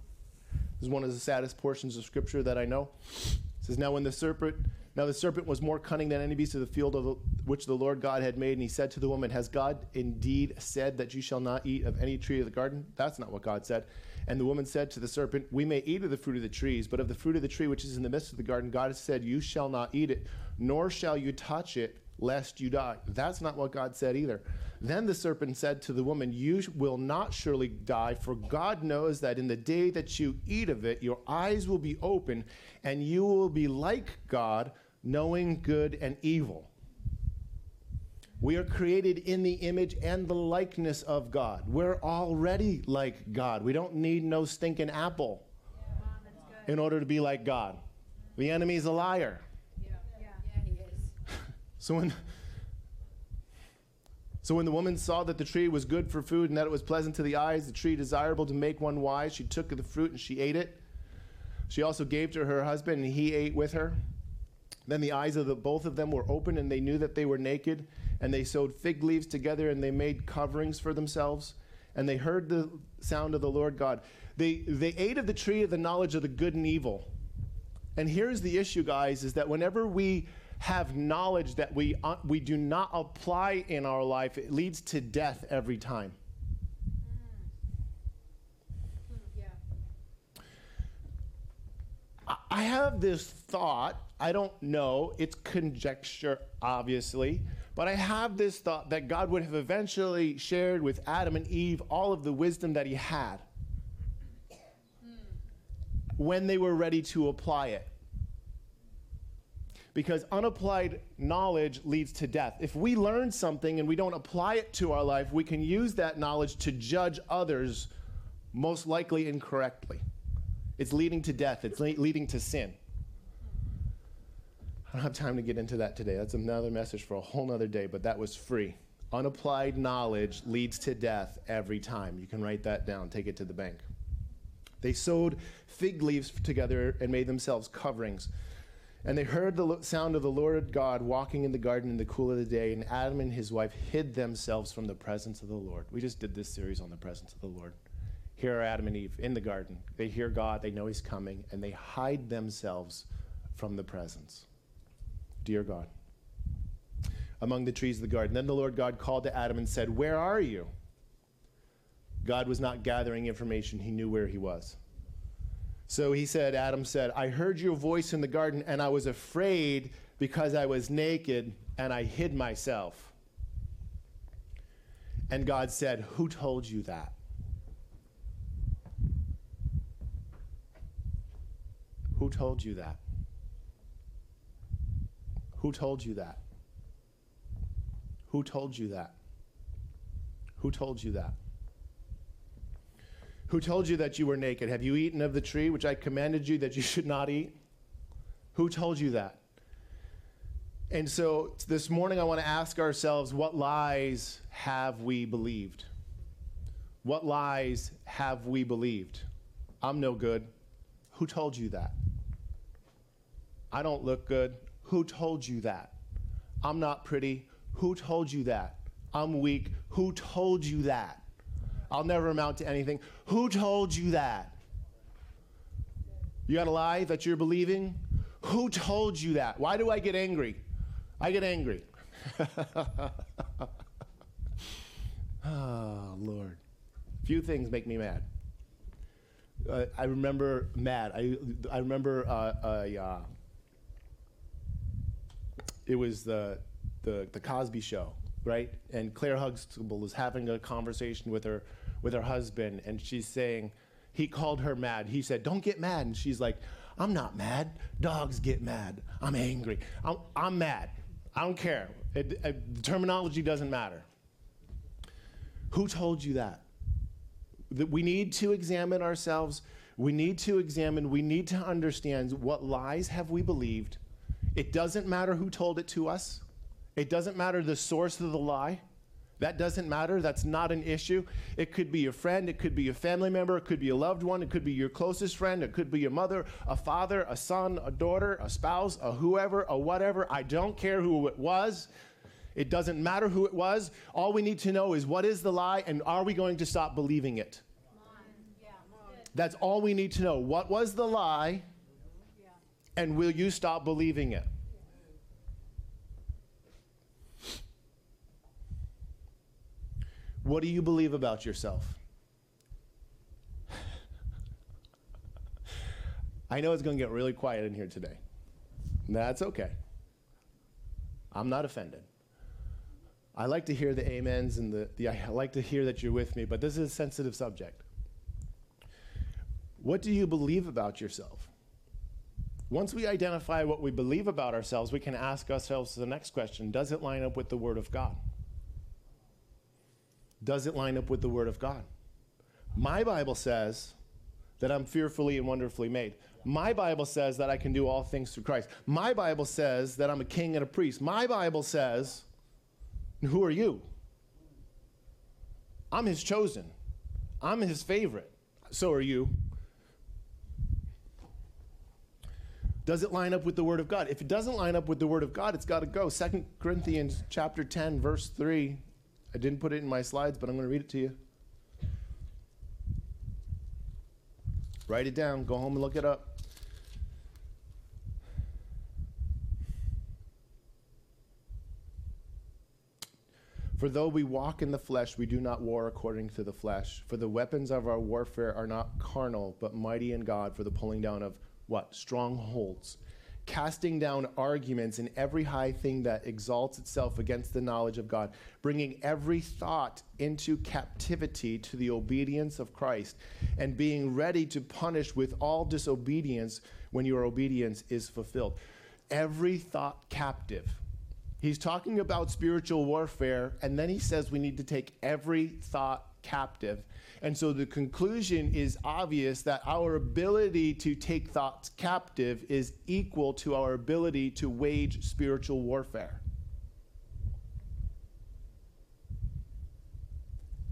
This is one of the saddest portions of Scripture that I know. It says, Now when the serpent, now the serpent was more cunning than any beast of the field of the, which the Lord God had made, and he said to the woman, Has God indeed said that you shall not eat of any tree of the garden? That's not what God said. And the woman said to the serpent, We may eat of the fruit of the trees, but of the fruit of the tree which is in the midst of the garden, God has said, You shall not eat it, nor shall you touch it, lest you die. That's not what God said either. Then the serpent said to the woman, You will not surely die, for God knows that in the day that you eat of it, your eyes will be open, and you will be like God, knowing good and evil. We are created in the image and the likeness of God. We're already like God. We don't need no stinking apple yeah, wow, that's good. In order to be like God. The enemy's a liar. Yeah, yeah. yeah he is. so, when, so when the woman saw that the tree was good for food and that it was pleasant to the eyes, the tree desirable to make one wise, she took of the fruit and she ate it. She also gave to her husband and he ate with her. Then the eyes of the, both of them were opened, and they knew that they were naked, and they sewed fig leaves together, and they made coverings for themselves, and they heard the sound of the Lord God. They, they ate of the tree of the knowledge of the good and evil, And here's the issue, guys, is that whenever we have knowledge that we, uh, we do not apply in our life, it leads to death every time. Mm. Yeah. I, I have this thought, I don't know, it's conjecture, obviously, but I have this thought that God would have eventually shared with Adam and Eve all of the wisdom that he had mm. when they were ready to apply it. Because unapplied knowledge leads to death. If we learn something and we don't apply it to our life, we can use that knowledge to judge others, most likely incorrectly. It's leading to death, it's le leading to sin. I don't have time to get into that today. That's another message for a whole nother day, but that was free. Unapplied knowledge leads to death every time. You can write that down, take it to the bank. They sewed fig leaves together and made themselves coverings. And they heard the sound of the Lord God walking in the garden in the cool of the day, and Adam and his wife hid themselves from the presence of the Lord. We just did this series on the presence of the Lord. Here are Adam and Eve in the garden. They hear God, they know he's coming, and they hide themselves from the presence. Dear God, among the trees of the garden. Then the Lord God called to Adam and said, "Where are you?" God was not gathering information. He knew where he was. So he said, Adam said, "I heard your voice in the garden, and I was afraid because I was naked, and I hid myself." And God said, "Who told you that?" Who told you that? Who told you that? Who told you that? Who told you that? Who told you that you were naked? Have you eaten of the tree which I commanded you that you should not eat? Who told you that? And so this morning I want to ask ourselves, what lies have we believed? What lies have we believed? I'm no good. Who told you that? I don't look good. Who told you that? I'm not pretty. Who told you that? I'm weak. Who told you that? I'll never amount to anything. Who told you that? You got a lie that you're believing? Who told you that? Why do I get angry? I get angry. Oh, Lord. Few things make me mad. Uh, I remember mad. I, I remember uh, uh, yeah. It was the, the, the Cosby Show, right? And Claire Huxtable was having a conversation with her with her husband, and she's saying, he called her mad. He said, "Don't get mad." And she's like, "I'm not mad. Dogs get mad. I'm angry. I'm, I'm mad. I don't care. It, it, the terminology doesn't matter." Who told you that? That we need to examine ourselves. We need to examine, we need to understand what lies have we believed. It doesn't matter who told it to us. It doesn't matter the source of the lie. That doesn't matter. That's not an issue. It could be a friend. It could be a family member. It could be a loved one. It could be your closest friend. It could be your mother, a father, a son, a daughter, a spouse, a whoever, a whatever. I don't care who it was. It doesn't matter who it was. All we need to know is what is the lie, and are we going to stop believing it? Yeah, that's all we need to know. What was the lie, yeah. And will you stop believing it? What do you believe about yourself? I know it's going to get really quiet in here today. That's okay. I'm not offended. I like to hear the amens and the, the I like to hear that you're with me, but this is a sensitive subject. What do you believe about yourself? Once we identify what we believe about ourselves, we can ask ourselves the next question: does it line up with the Word of God? Does it line up with the Word of God? My Bible says that I'm fearfully and wonderfully made. My Bible says that I can do all things through Christ. My Bible says that I'm a king and a priest. My Bible says, who are you? I'm his chosen. I'm his favorite. So are you. Does it line up with the Word of God? If it doesn't line up with the Word of God, it's got to go. Second Corinthians chapter ten, verse three. I didn't put it in my slides, but I'm going to read it to you. Write it down. Go home and look it up. For though we walk in the flesh, we do not war according to the flesh. For the weapons of our warfare are not carnal, but mighty in God for the pulling down of what? Strongholds. Casting down arguments and every high thing that exalts itself against the knowledge of God, bringing every thought into captivity to the obedience of Christ, and being ready to punish with all disobedience when your obedience is fulfilled. Every thought captive. He's talking about spiritual warfare, and then he says we need to take every thought captive. And so the conclusion is obvious that our ability to take thoughts captive is equal to our ability to wage spiritual warfare.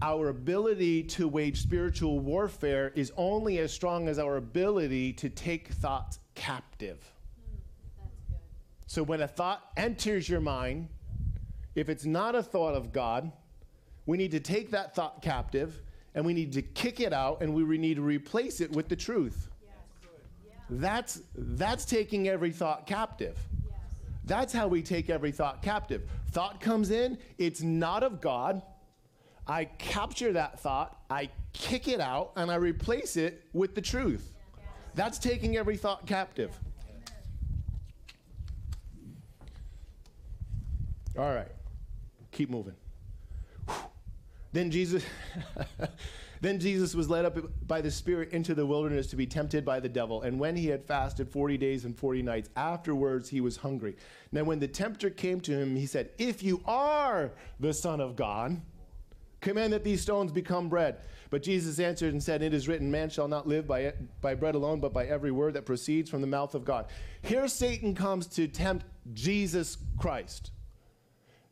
Our ability to wage spiritual warfare is only as strong as our ability to take thoughts captive. Mm, that's good. So when a thought enters your mind, if it's not a thought of God, we need to take that thought captive, and we need to kick it out, and we need to replace it with the truth. Yes. Yeah. That's, that's taking every thought captive. Yes. That's how we take every thought captive. Thought comes in, it's not of God. I capture that thought, I kick it out, and I replace it with the truth. Yes. That's taking every thought captive. Yeah. All right, keep moving. Then Jesus, then Jesus was led up by the Spirit into the wilderness to be tempted by the devil. And when he had fasted forty days and forty nights, afterwards he was hungry. Now when the tempter came to him, he said, "If you are the Son of God, command that these stones become bread." But Jesus answered and said, "It is written, man shall not live by, it, by bread alone, but by every word that proceeds from the mouth of God." Here Satan comes to tempt Jesus Christ.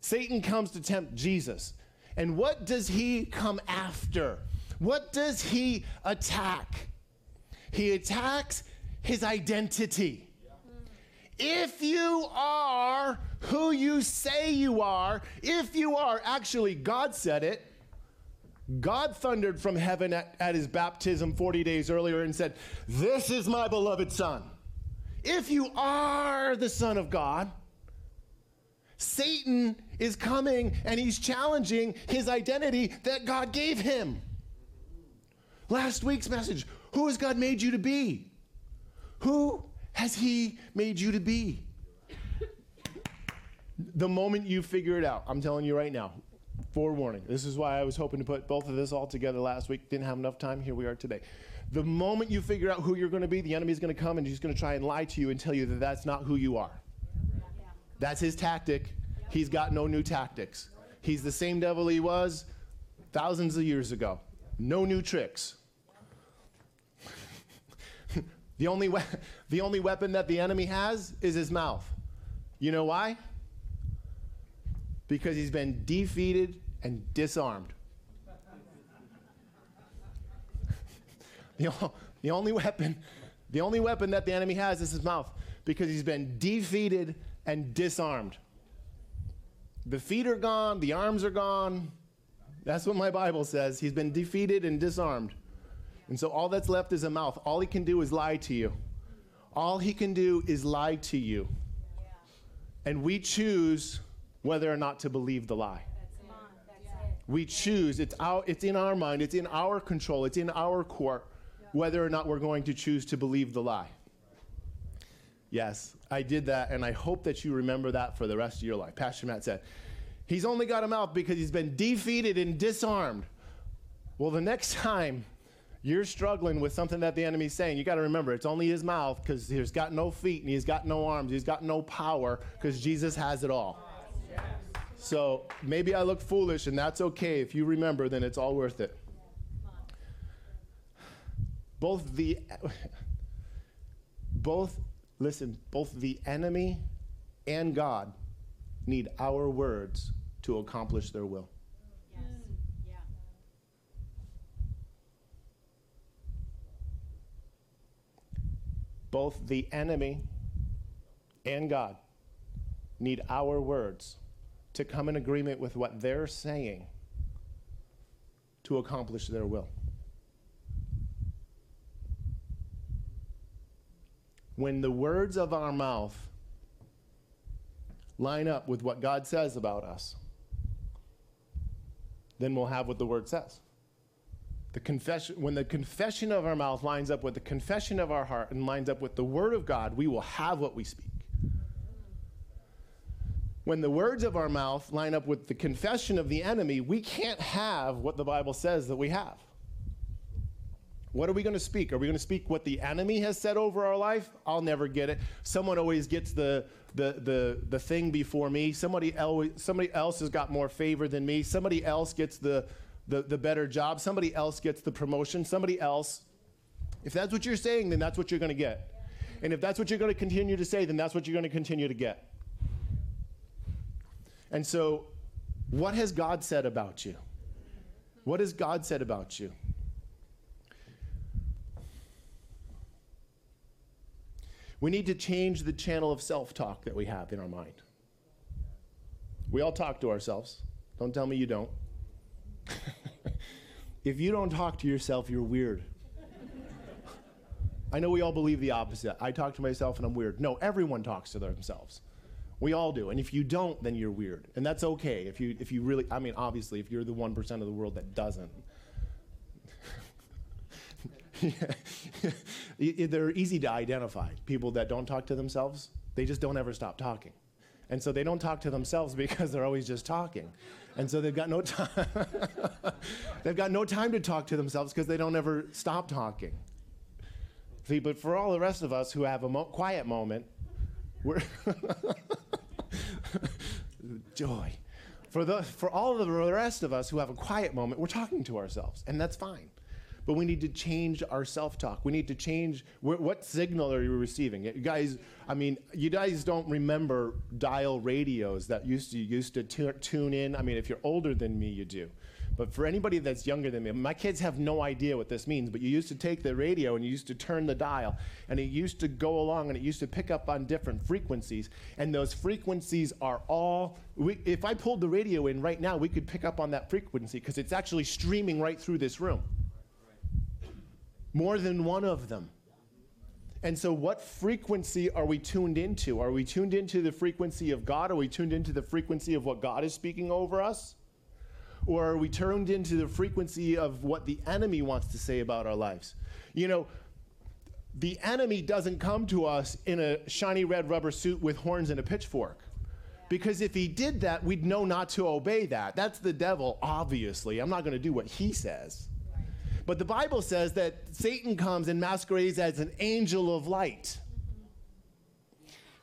Satan comes to tempt Jesus. And what does he come after? What does he attack? He attacks his identity. Yeah. Mm. If you are who you say you are, if you are, actually God said it. God thundered from heaven at, at his baptism forty days earlier and said, "This is my beloved son." If you are the Son of God, Satan is coming and he's challenging his identity that God gave him. Last week's message, who has God made you to be? Who has he made you to be? The moment you figure it out, I'm telling you right now, forewarning. This is why I was hoping to put both of this all together last week. Didn't have enough time. Here we are today. The moment you figure out who you're going to be, the enemy is going to come and he's going to try and lie to you and tell you that that's not who you are. That's his tactic. He's got no new tactics. He's the same devil he was thousands of years ago. No new tricks. The only we the only weapon that the enemy has is his mouth. You know why? Because he's been defeated and disarmed. the, the only weapon, the only weapon that the enemy has is his mouth, because he's been defeated and disarmed. The feet are gone, the arms are gone. That's what my Bible says. He's been defeated and disarmed. And so all that's left is a mouth. All he can do is lie to you. All he can do is lie to you. And we choose whether or not to believe the lie. We choose. It's our, it's in our mind. It's in our control. It's in our court whether or not we're going to choose to believe the lie. Yes, I did that, and I hope that you remember that for the rest of your life. Pastor Matt said, he's only got a mouth because he's been defeated and disarmed. Well, the next time you're struggling with something that the enemy's saying, you got to remember it's only his mouth, because he's got no feet and he's got no arms. He's got no power, because Jesus has it all. Yes. So maybe I look foolish, and that's okay. If you remember, then it's all worth it. Both the... both... Listen, both the enemy and God need our words to accomplish their will. Yes. Mm. Yeah. Both the enemy and God need our words to come in agreement with what they're saying to accomplish their will. When the words of our mouth line up with what God says about us, then we'll have what the word says. The confession, when the confession of our mouth lines up with the confession of our heart and lines up with the word of God, we will have what we speak. When the words of our mouth line up with the confession of the enemy, we can't have what the Bible says that we have. What are we going to speak? Are we going to speak what the enemy has said over our life? I'll never get it. Someone always gets the the the, the thing before me. Somebody else, somebody else has got more favor than me. Somebody else gets the, the, the better job. Somebody else gets the promotion. Somebody else. If that's what you're saying, then that's what you're going to get. And if that's what you're going to continue to say, then that's what you're going to continue to get. And so, what has God said about you? What has God said about you? We need to change the channel of self-talk that we have in our mind. We all talk to ourselves. Don't tell me you don't. If you don't talk to yourself, you're weird. I know we all believe the opposite. I talk to myself and I'm weird. No, everyone talks to themselves. We all do. And if you don't, then you're weird. And that's okay. If you, if you really, I mean, obviously, if you're the one percent of the world that doesn't. Yeah. They're easy to identify. People that don't talk to themselves, they just don't ever stop talking. And so they don't talk to themselves because they're always just talking. And so they've got no time. They've got no time to talk to themselves because they don't ever stop talking. See, but for all the rest of us who have a mo- quiet moment, we're joy. For the for all of the rest of us who have a quiet moment, we're talking to ourselves, and that's fine. But we need to change our self-talk. We need to change, wh- what signal are you receiving? You guys, I mean, you guys don't remember dial radios that used to, you used to t- tune in. I mean, if you're older than me, you do. But for anybody that's younger than me, my kids have no idea what this means, but you used to take the radio and you used to turn the dial, and it used to go along, and it used to pick up on different frequencies, and those frequencies are all, we, if I pulled the radio in right now, we could pick up on that frequency because it's actually streaming right through this room. More than one of them. And so what frequency are we tuned into? Are we tuned into the frequency of God? Are we tuned into the frequency of what God is speaking over us? Or are we tuned into the frequency of what the enemy wants to say about our lives? You know, the enemy doesn't come to us in a shiny red rubber suit with horns and a pitchfork. Because if he did that, we'd know not to obey that. That's the devil, obviously. I'm not going to do what he says. But the Bible says that Satan comes and masquerades as an angel of light.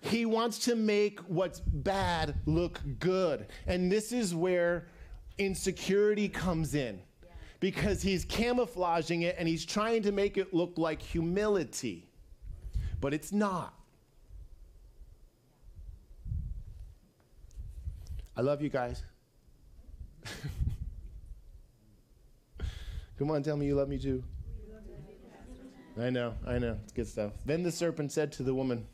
He wants to make what's bad look good. And this is where insecurity comes in. Because he's camouflaging it and he's trying to make it look like humility. But it's not. I love you guys. Come on, tell me you love me too. I know, I know. It's good stuff. Then the serpent said to the woman,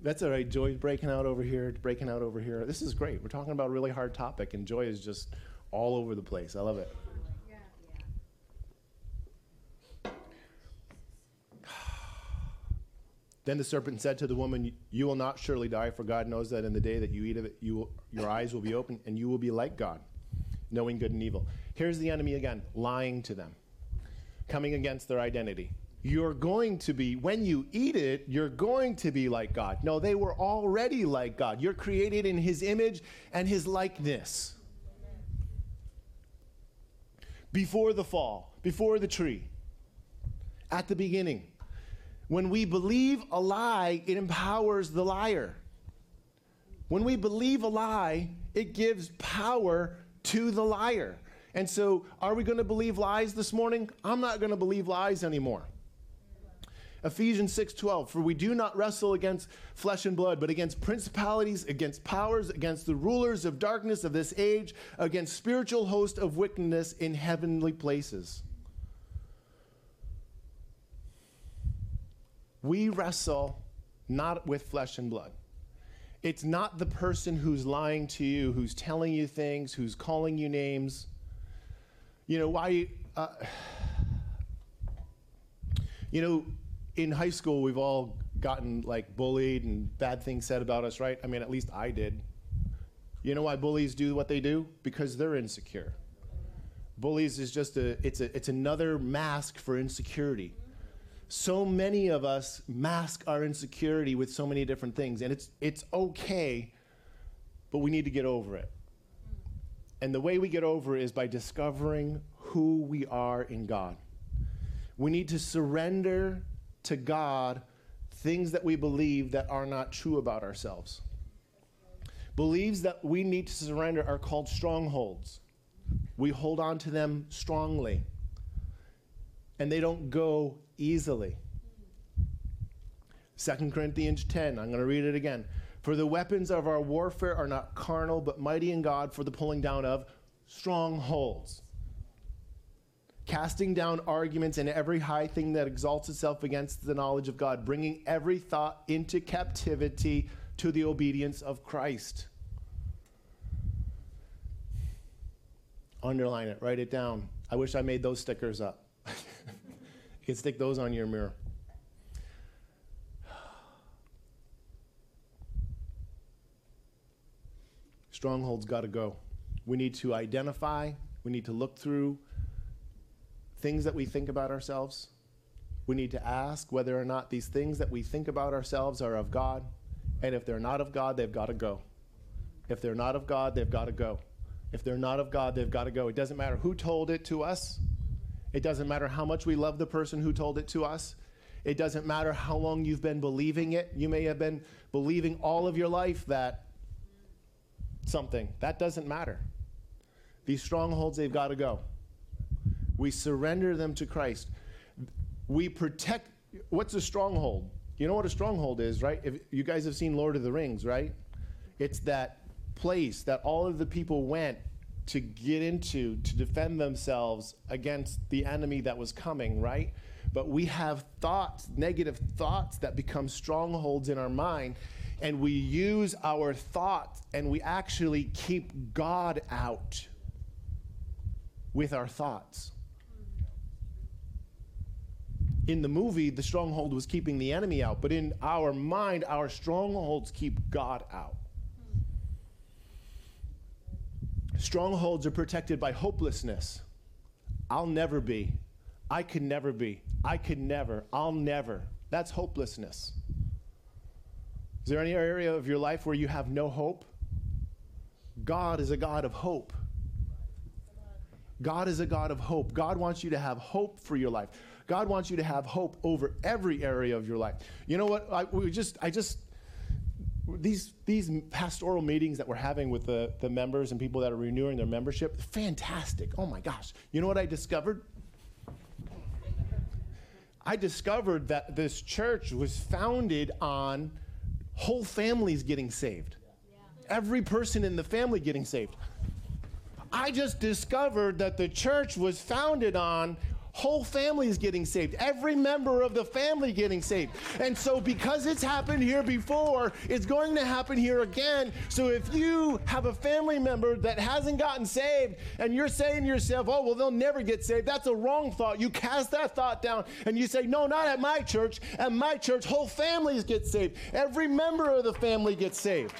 that's all right, joy's breaking out over here, breaking out over here. This is great. We're talking about a really hard topic, and joy is just all over the place. I love it. Then the serpent said to the woman, you will not surely die, for God knows that in the day that you eat of it, you will, your eyes will be open, and you will be like God, knowing good and evil. Here's the enemy again, lying to them, coming against their identity. You're going to be, when you eat it, you're going to be like God. No, they were already like God. You're created in his image and his likeness. Before the fall, before the tree, at the beginning. When we believe a lie, it empowers the liar. When we believe a lie, it gives power to the liar. And so, are we going to believe lies this morning? I'm not going to believe lies anymore. Ephesians six twelve, for we do not wrestle against flesh and blood, but against principalities, against powers, against the rulers of darkness of this age, against spiritual hosts of wickedness in heavenly places. We wrestle not with flesh and blood. It's not the person who's lying to you, who's telling you things, who's calling you names. You know, why? Uh, you know, in high school, we've all gotten like bullied and bad things said about us, right? I mean, at least I did. You know why bullies do what they do? Because they're insecure. Bullies is just a, it's a, it's another mask for insecurity. So many of us mask our insecurity with so many different things, and it's, it's okay, but we need to get over it. And the way we get over it is by discovering who we are in God. We need to surrender to God things that we believe that are not true about ourselves. Beliefs that we need to surrender are called strongholds. We hold on to them strongly, and they don't go easily. Second Corinthians ten, I'm going to read it again. For the weapons of our warfare are not carnal, but mighty in God for the pulling down of strongholds. Casting down arguments and every high thing that exalts itself against the knowledge of God, bringing every thought into captivity to the obedience of Christ. Underline it, write it down. I wish I made those stickers up. You can stick those on your mirror. Strongholds got to go. We need to identify, we need to look through things that we think about ourselves. We need to ask whether or not these things that we think about ourselves are of God. And if they're not of God, they've got to go. If they're not of God, they've got to go. If they're not of God, they've got to go. It doesn't matter who told it to us. It doesn't matter how much we love the person who told it to us. It doesn't matter how long you've been believing it. You may have been believing all of your life that something. That doesn't matter. These strongholds, they've got to go. We surrender them to Christ. We protect. What's a stronghold? You know what a stronghold is, right? If you guys have seen Lord of the Rings, right? It's that place that all of the people went to get into to defend themselves against the enemy that was coming, right? But we have thoughts, negative thoughts that become strongholds in our mind, and we use our thoughts and we actually keep God out with our thoughts. In the movie, the stronghold was keeping the enemy out, but in our mind, our strongholds keep God out. Strongholds are protected by hopelessness. I'll never be. I could never be. I could never. I'll never. That's hopelessness. Is there any area of your life where you have no hope? God is a God of hope. God is a God of hope. God wants you to have hope for your life. God wants you to have hope over every area of your life. You know what? I we just, I just, these these pastoral meetings that we're having with the, the members and people that are renewing their membership, fantastic. Oh my gosh. You know what I discovered? I discovered that this church was founded on whole families getting saved. Every person in the family getting saved. I just discovered that the church was founded on whole families getting saved, every member of the family getting saved. And so because it's happened here before, it's going to happen here again. So if you have a family member that hasn't gotten saved and you're saying to yourself, oh, well, they'll never get saved, that's a wrong thought. You cast that thought down and you say, no, not at my church. At my church, whole families get saved. Every member of the family gets saved.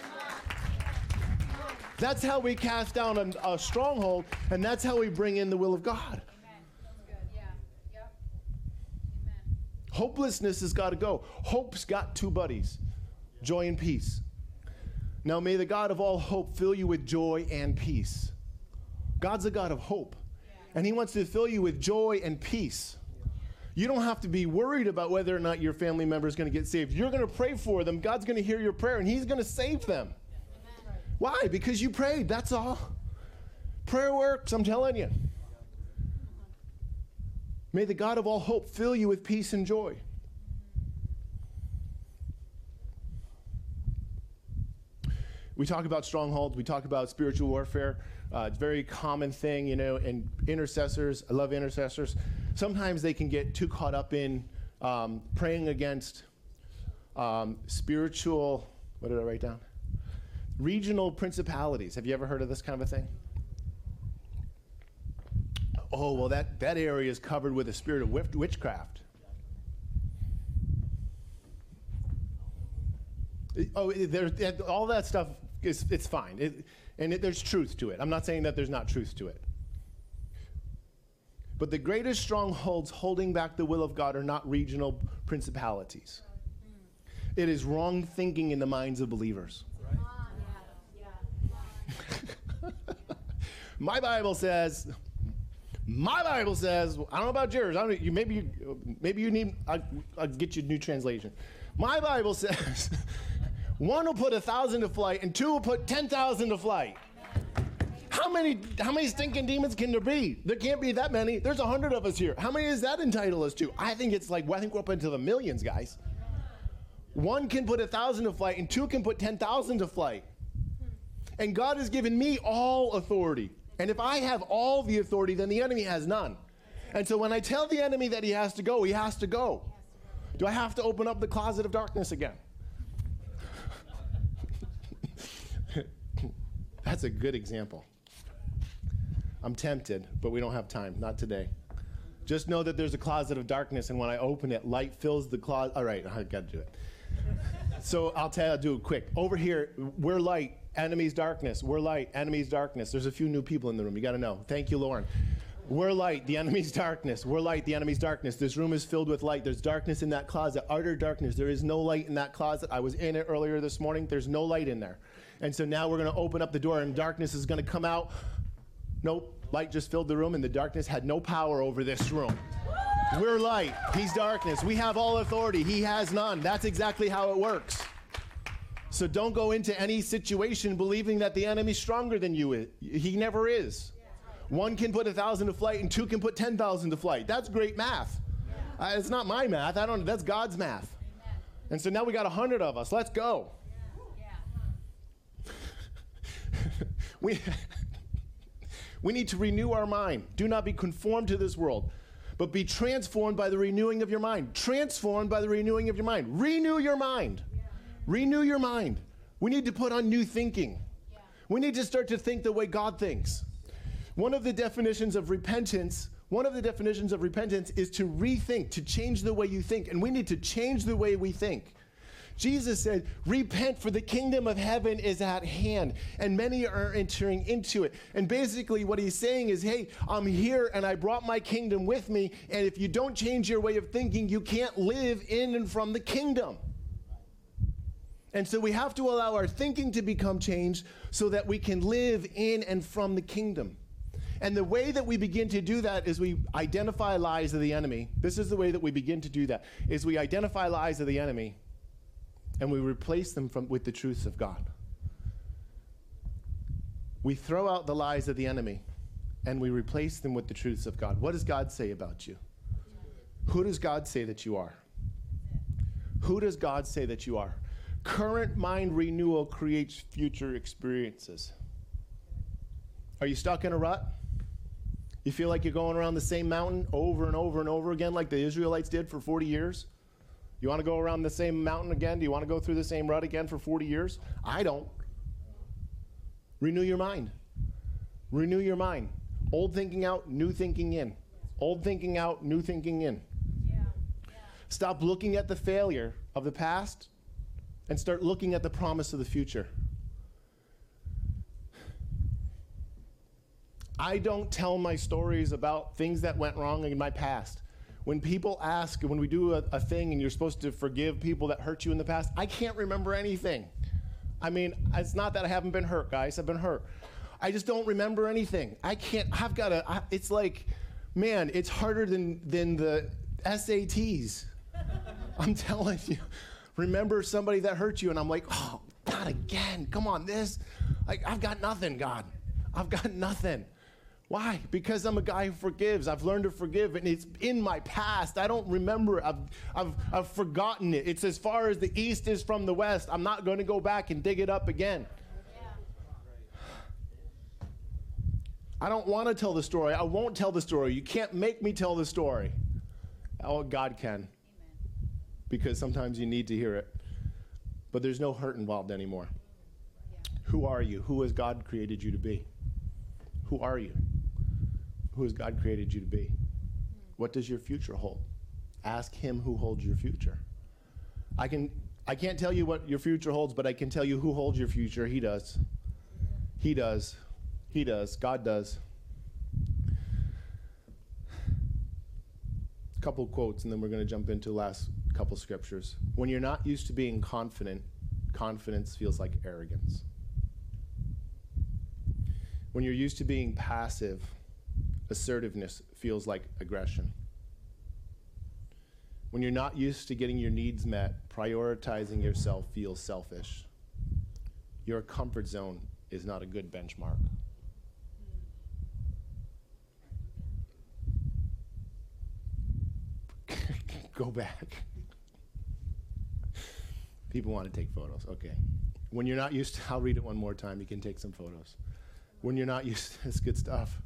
That's how we cast down a, a stronghold, and that's how we bring in the will of God. Amen. That's good. Yeah. Yep. Amen. Hopelessness has got to go. Hope's got two buddies, joy and peace. Now may the God of all hope fill you with joy and peace. God's a God of hope, and he wants to fill you with joy and peace. You don't have to be worried about whether or not your family member is going to get saved. You're going to pray for them. God's going to hear your prayer, and he's going to save them. Why? Because you prayed, that's all. Prayer works, I'm telling you. May the God of all hope fill you with peace and joy. We talk about strongholds, we talk about spiritual warfare. Uh, it's a very common thing, you know, and intercessors, I love intercessors. Sometimes they can get too caught up in um, praying against um, spiritual, what did I write down? Regional principalities. Have you ever heard of this kind of a thing? Oh, well, that, that area is covered with a spirit of witchcraft. Oh, there, all that stuff is it's fine, it, and it, there's truth to it. I'm not saying that there's not truth to it. But the greatest strongholds holding back the will of God are not regional principalities. It is wrong thinking in the minds of believers. My Bible says. My Bible says. I don't know about yours. I don't. You maybe. You, maybe you need. I, I'll get you a new translation. My Bible says, one will put a thousand to flight, and two will put ten thousand to flight. How many? How many stinking demons can there be? There can't be that many. There's a hundred of us here. How many does that entitle us to? I think it's like. Well, I think we're up into the millions, guys. One can put a thousand to flight, and two can put ten thousand to flight. And God has given me all authority. And if I have all the authority, then the enemy has none. And so when I tell the enemy that he has to go, he has to go. Do I have to open up the closet of darkness again? That's a good example. I'm tempted, but we don't have time. Not today. Just know that there's a closet of darkness, and when I open it, light fills the closet. All right, I've got to do it. So I'll tell you, I'll do it quick. Over here, we're light. Enemy's darkness. We're light. Enemy's darkness. There's a few new people in the room. You got to know. Thank you, Lauren. We're light. The enemy's darkness. We're light. The enemy's darkness. This room is filled with light. There's darkness in that closet. Utter darkness. There is no light in that closet. I was in it earlier this morning. There's no light in there. And so now we're going to open up the door and darkness is going to come out. Nope. Light just filled the room and the darkness had no power over this room. We're light. He's darkness. We have all authority. He has none. That's exactly how it works. So don't go into any situation believing that the enemy's stronger than you. He never is. One can put a thousand to flight and two can put ten thousand to flight. That's great math. Yeah. Uh, it's not my math. I don't. That's God's math. Amen. And so now we got a hundred of us. Let's go. Yeah. Yeah. we we need to renew our mind. Do not be conformed to this world, but be transformed by the renewing of your mind. Transformed by the renewing of your mind. Renew your mind. Renew your mind. We need to put on new thinking. Yeah. We need to start to think the way God thinks. One of the definitions of repentance, one of the definitions of repentance is to rethink, to change the way you think. And we need to change the way we think. Jesus said, repent for the kingdom of heaven is at hand and many are entering into it. And basically what he's saying is, hey, I'm here and I brought my kingdom with me. And if you don't change your way of thinking, you can't live in and from the kingdom. And so we have to allow our thinking to become changed so that we can live in and from the kingdom. And the way that we begin to do that is we identify lies of the enemy. This is the way that we begin to do that, is we identify lies of the enemy and we replace them from, with the truths of God. We throw out the lies of the enemy and we replace them with the truths of God. What does God say about you? Who does God say that you are? Who does God say that you are? Current mind renewal creates future experiences. Are you stuck in a rut? You feel like you're going around the same mountain over and over and over again like the Israelites did for forty years? You want to go around the same mountain again? Do you want to go through the same rut again for forty years? I don't. Renew your mind. Renew your mind. Old thinking out, new thinking in. Old thinking out, new thinking in. Yeah. Yeah. Stop looking at the failure of the past and start looking at the promise of the future. I don't tell my stories about things that went wrong in my past. When people ask, when we do a, a thing and you're supposed to forgive people that hurt you in the past, I can't remember anything. I mean, it's not that I haven't been hurt, guys. I've been hurt. I just don't remember anything. I can't, I've got to, I, it's like, man, it's harder than, than the S A Ts. I'm telling you. Remember somebody that hurt you, and I'm like, oh, not again. Come on, this. I, I've got nothing, God. I've got nothing. Why? Because I'm a guy who forgives. I've learned to forgive, and it's in my past. I don't remember it. I've, I've, I've forgotten it. It's as far as the east is from the west. I'm not going to go back and dig it up again. Yeah. I don't want to tell the story. I won't tell the story. You can't make me tell the story. Oh, God can. Because sometimes you need to hear it. But there's no hurt involved anymore. Yeah. Who are you? Who has God created you to be? Who are you? Who has God created you to be? Mm. What does your future hold? Ask him who holds your future. I can I can't tell you what your future holds, but I can tell you who holds your future. He does. He does. He does. God does. A couple quotes, and then we're going to jump into the last couple scriptures. When you're not used to being confident, confidence feels like arrogance. When you're used to being passive, assertiveness feels like aggression. When you're not used to getting your needs met, prioritizing yourself feels selfish. Your comfort zone is not a good benchmark. Go back. People want to take photos, okay. When you're not used to, I'll read it one more time, you can take some photos. When you're not used to, it's good stuff.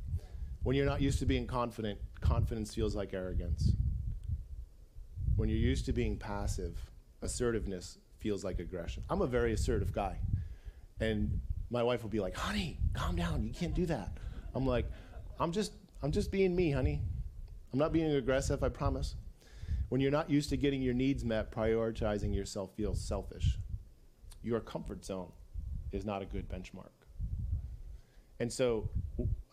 When you're not used to being confident, confidence feels like arrogance. When you're used to being passive, assertiveness feels like aggression. I'm a very assertive guy. And my wife will be like, honey, calm down, you can't do that. I'm like, I'm just, I'm just being me, honey. I'm not being aggressive, I promise. When you're not used to getting your needs met, prioritizing yourself feels selfish. Your comfort zone is not a good benchmark. And so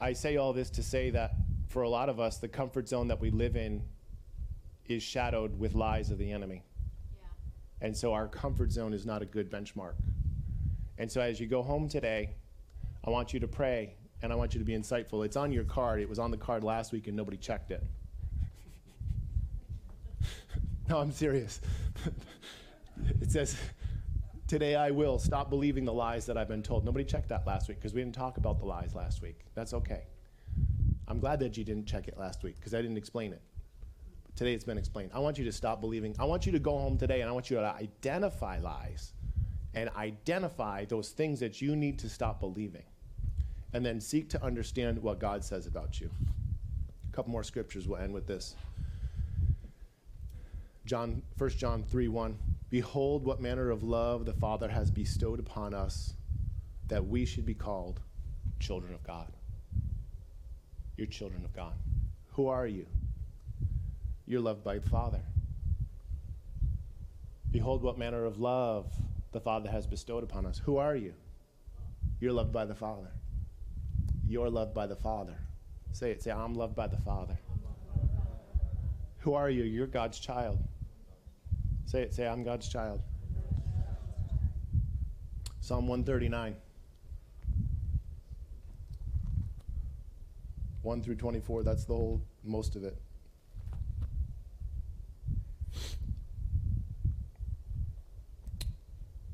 I say all this to say that for a lot of us, the comfort zone that we live in is shadowed with lies of the enemy. Yeah. And so our comfort zone is not a good benchmark. And so as you go home today, I want you to pray and I want you to be insightful. It's on your card. It was on the card last week and nobody checked it. No, I'm serious. It says, today I will stop believing the lies that I've been told. Nobody checked that last week because we didn't talk about the lies last week. That's okay. I'm glad that you didn't check it last week because I didn't explain it. Today it's been explained. I want you to stop believing. I want you to go home today and I want you to identify lies and identify those things that you need to stop believing and then seek to understand what God says about you. A couple more scriptures, we'll end with this. John, First John three one, behold what manner of love the Father has bestowed upon us that we should be called children of God. You're children of God. Who are you? You're loved by the Father. Behold what manner of love the Father has bestowed upon us. Who are you? You're loved by the Father. You're loved by the Father. Say it. Say, I'm loved by the Father. Who are you? You're God's child. Say it. Say, I'm God's child. Psalm one thirty-nine. one through twenty-four, that's the whole, most of it.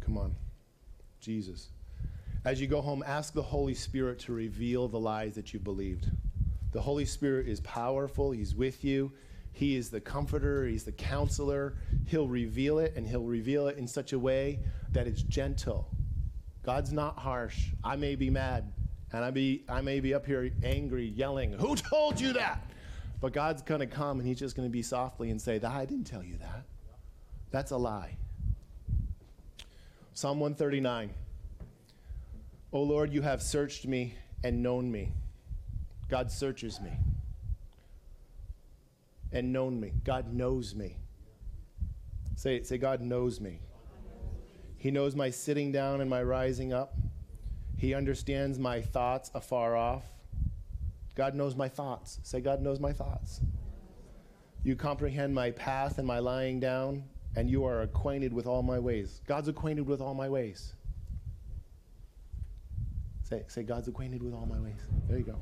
Come on, Jesus. As you go home, ask the Holy Spirit to reveal the lies that you believed. The Holy Spirit is powerful. He's with you. He is the comforter. He's the counselor. He'll reveal it, and he'll reveal it in such a way that it's gentle. God's not harsh. I may be mad, and I be I may be up here angry, yelling, who told you that? But God's going to come, and he's just going to be softly and say, I didn't tell you that. That's a lie. Psalm one thirty-nine, O Lord, you have searched me and known me. God searches me and known me. God knows me. Say, say, God knows me. He knows my sitting down and my rising up. He understands my thoughts afar off. God knows my thoughts. Say, God knows my thoughts. You comprehend my path and my lying down. And you are acquainted with all my ways. God's acquainted with all my ways. Say, say, God's acquainted with all my ways. There you go.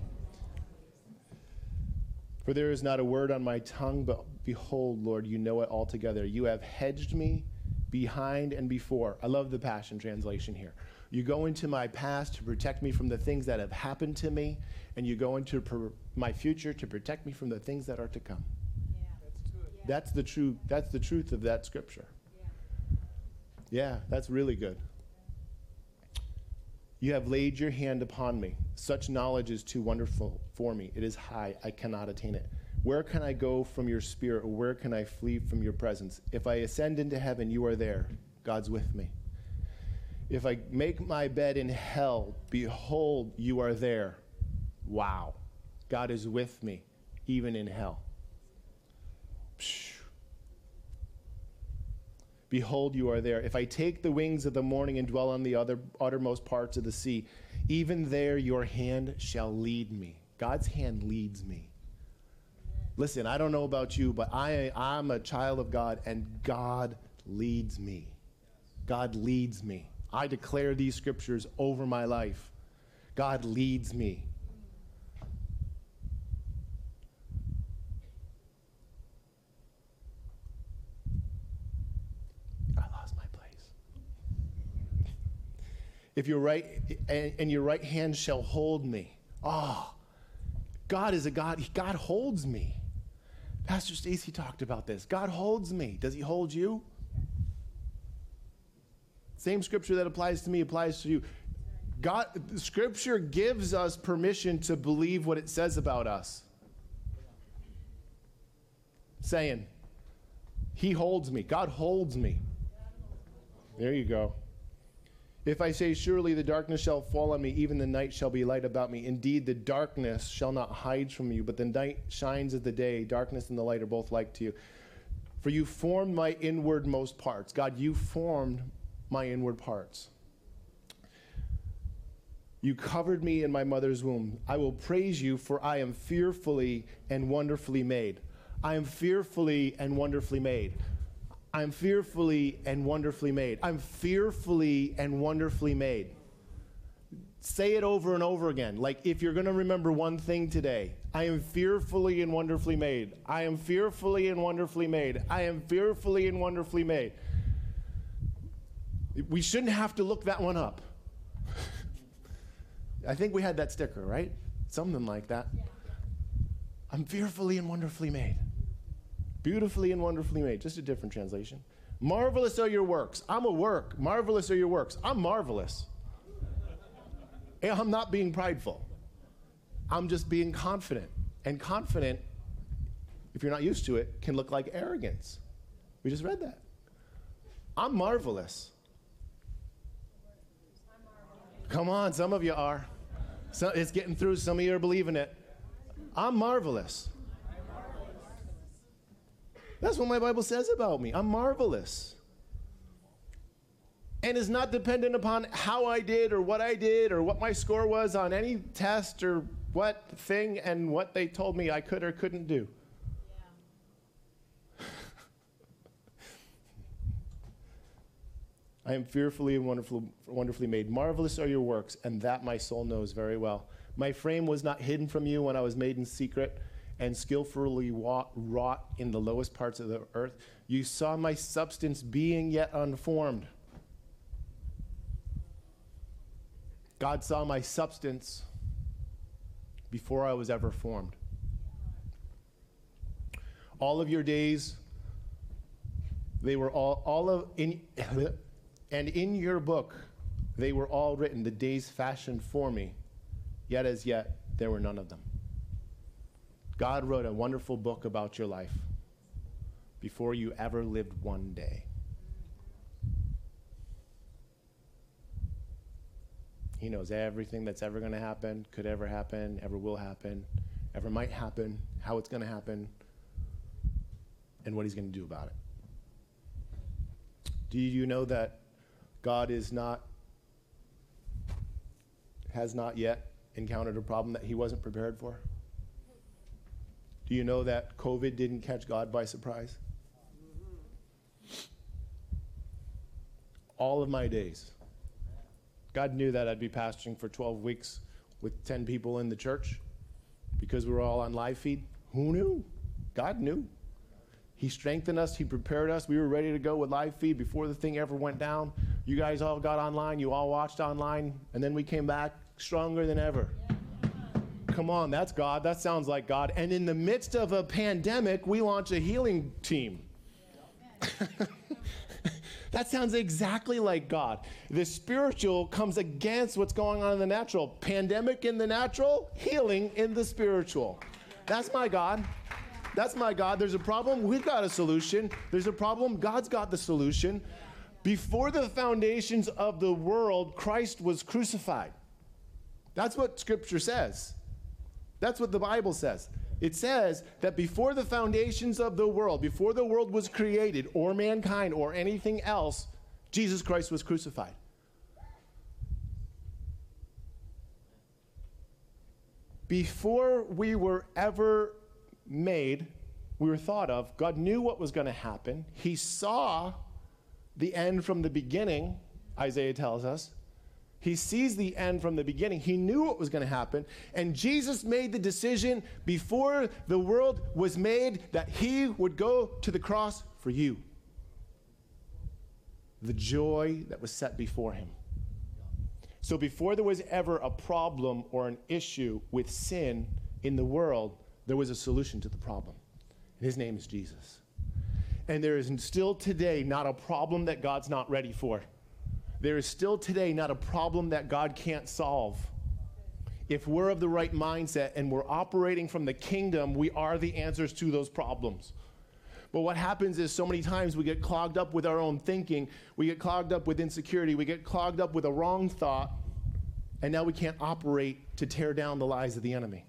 For there is not a word on my tongue, but behold, Lord, you know it altogether. You have hedged me behind and before. I love the Passion Translation here. You go into my past to protect me from the things that have happened to me, and you go into per- my future to protect me from the things that are to come. That's the true, that's the truth of that scripture. Yeah. Yeah, that's really good. You have laid your hand upon me. Such knowledge is too wonderful for me. It is high. I cannot attain it. Where can I go from your spirit, or where can I flee from your presence? If I ascend into heaven, you are there. God's with me. If I make my bed in hell, behold, you are there. Wow. God is with me, even in hell. Behold, you are there. If I take the wings of the morning and dwell on the other uttermost parts of the sea, even there your hand shall lead me. God's hand leads me. Listen, I don't know about you, but I, I'm a child of God, and God leads me. God leads me. I declare these scriptures over my life. God leads me. If your right and, and your right hand shall hold me. Oh, God is a God. God holds me. Pastor Stacy talked about this. God holds me. Does he hold you? Same scripture that applies to me applies to you. God, scripture gives us permission to believe what it says about us. Saying, he holds me. God holds me. There you go. If I say, surely the darkness shall fall on me, even the night shall be light about me. Indeed, the darkness shall not hide from you, but the night shines as the day. Darkness and the light are both like to you. For you formed my inwardmost parts. God, you formed my inward parts. You covered me in my mother's womb. I will praise you, for I am fearfully and wonderfully made. I am fearfully and wonderfully made. I'm fearfully and wonderfully made. I'm fearfully and wonderfully made. Say it over and over again. Like, if you're going to remember one thing today, I am fearfully and wonderfully made. I am fearfully and wonderfully made. I am fearfully and wonderfully made. We shouldn't have to look that one up. I think we had that sticker, right? Something like that. Yeah. I'm fearfully and wonderfully made. Beautifully and wonderfully made. Just a different translation. Marvelous are your works. I'm a work. Marvelous are your works. I'm marvelous. I'm not being prideful. I'm just being confident. And confident, if you're not used to it, can look like arrogance. We just read that. I'm marvelous. Come on, some of you are. So it's getting through. Some of you are believing it. I'm marvelous. That's what my Bible says about me. I'm marvelous. And it's not dependent upon how I did or what I did or what my score was on any test or what thing and what they told me I could or couldn't do. Yeah. I am fearfully and wonderfully, wonderfully made. Marvelous are your works, and that my soul knows very well. My frame was not hidden from you when I was made in secret and skillfully wrought in the lowest parts of the earth. You saw my substance being yet unformed. God saw my substance before I was ever formed. All of your days, they were all, all of, in, and in your book, they were all written, the days fashioned for me, yet as yet, there were none of them. God wrote a wonderful book about your life before you ever lived one day. He knows everything that's ever going to happen, could ever happen, ever will happen, ever might happen, how it's going to happen, and what he's going to do about it. Do you know that God is not, has not yet encountered a problem that he wasn't prepared for? Do you know that COVID didn't catch God by surprise? All of my days. God knew that I'd be pastoring for twelve weeks with ten people in the church because we were all on live feed. Who knew? God knew. He strengthened us. He prepared us. We were ready to go with live feed before the thing ever went down. You guys all got online. You all watched online. And then we came back stronger than ever. Yeah. Come on, that's God. That sounds like God. And in the midst of a pandemic, we launch a healing team. That sounds exactly like God. The spiritual comes against what's going on in the natural. Pandemic in the natural, healing in the spiritual. That's my God. That's my God. There's a problem. We've got a solution. There's a problem. God's got the solution. Before the foundations of the world, Christ was crucified. That's what Scripture says. That's what the Bible says. It says that before the foundations of the world, before the world was created, or mankind, or anything else, Jesus Christ was crucified. Before we were ever made, we were thought of, God knew what was going to happen. He saw the end from the beginning, Isaiah tells us. He sees the end from the beginning. He knew what was going to happen. And Jesus made the decision before the world was made that he would go to the cross for you. The joy that was set before him. So before there was ever a problem or an issue with sin in the world, there was a solution to the problem. And his name is Jesus. And there is still today not a problem that God's not ready for. There is still today not a problem that God can't solve. If we're of the right mindset and we're operating from the kingdom, we are the answers to those problems. But what happens is so many times we get clogged up with our own thinking. We get clogged up with insecurity. We get clogged up with a wrong thought. And now we can't operate to tear down the lies of the enemy.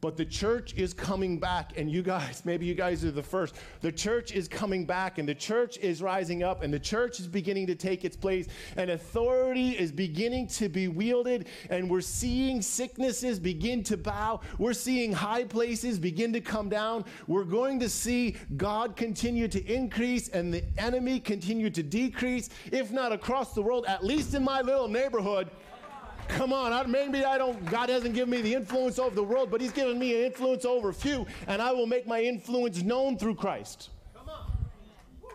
But the church is coming back, and you guys, maybe you guys are the first. The church is coming back, and the church is rising up, and the church is beginning to take its place, and authority is beginning to be wielded, and we're seeing sicknesses begin to bow. We're seeing high places begin to come down. We're going to see God continue to increase and the enemy continue to decrease, if not across the world, at least in my little neighborhood. Come on, I, maybe I don't, God hasn't given me the influence over the world, but he's given me an influence over a few, and I will make my influence known through Christ. Come on.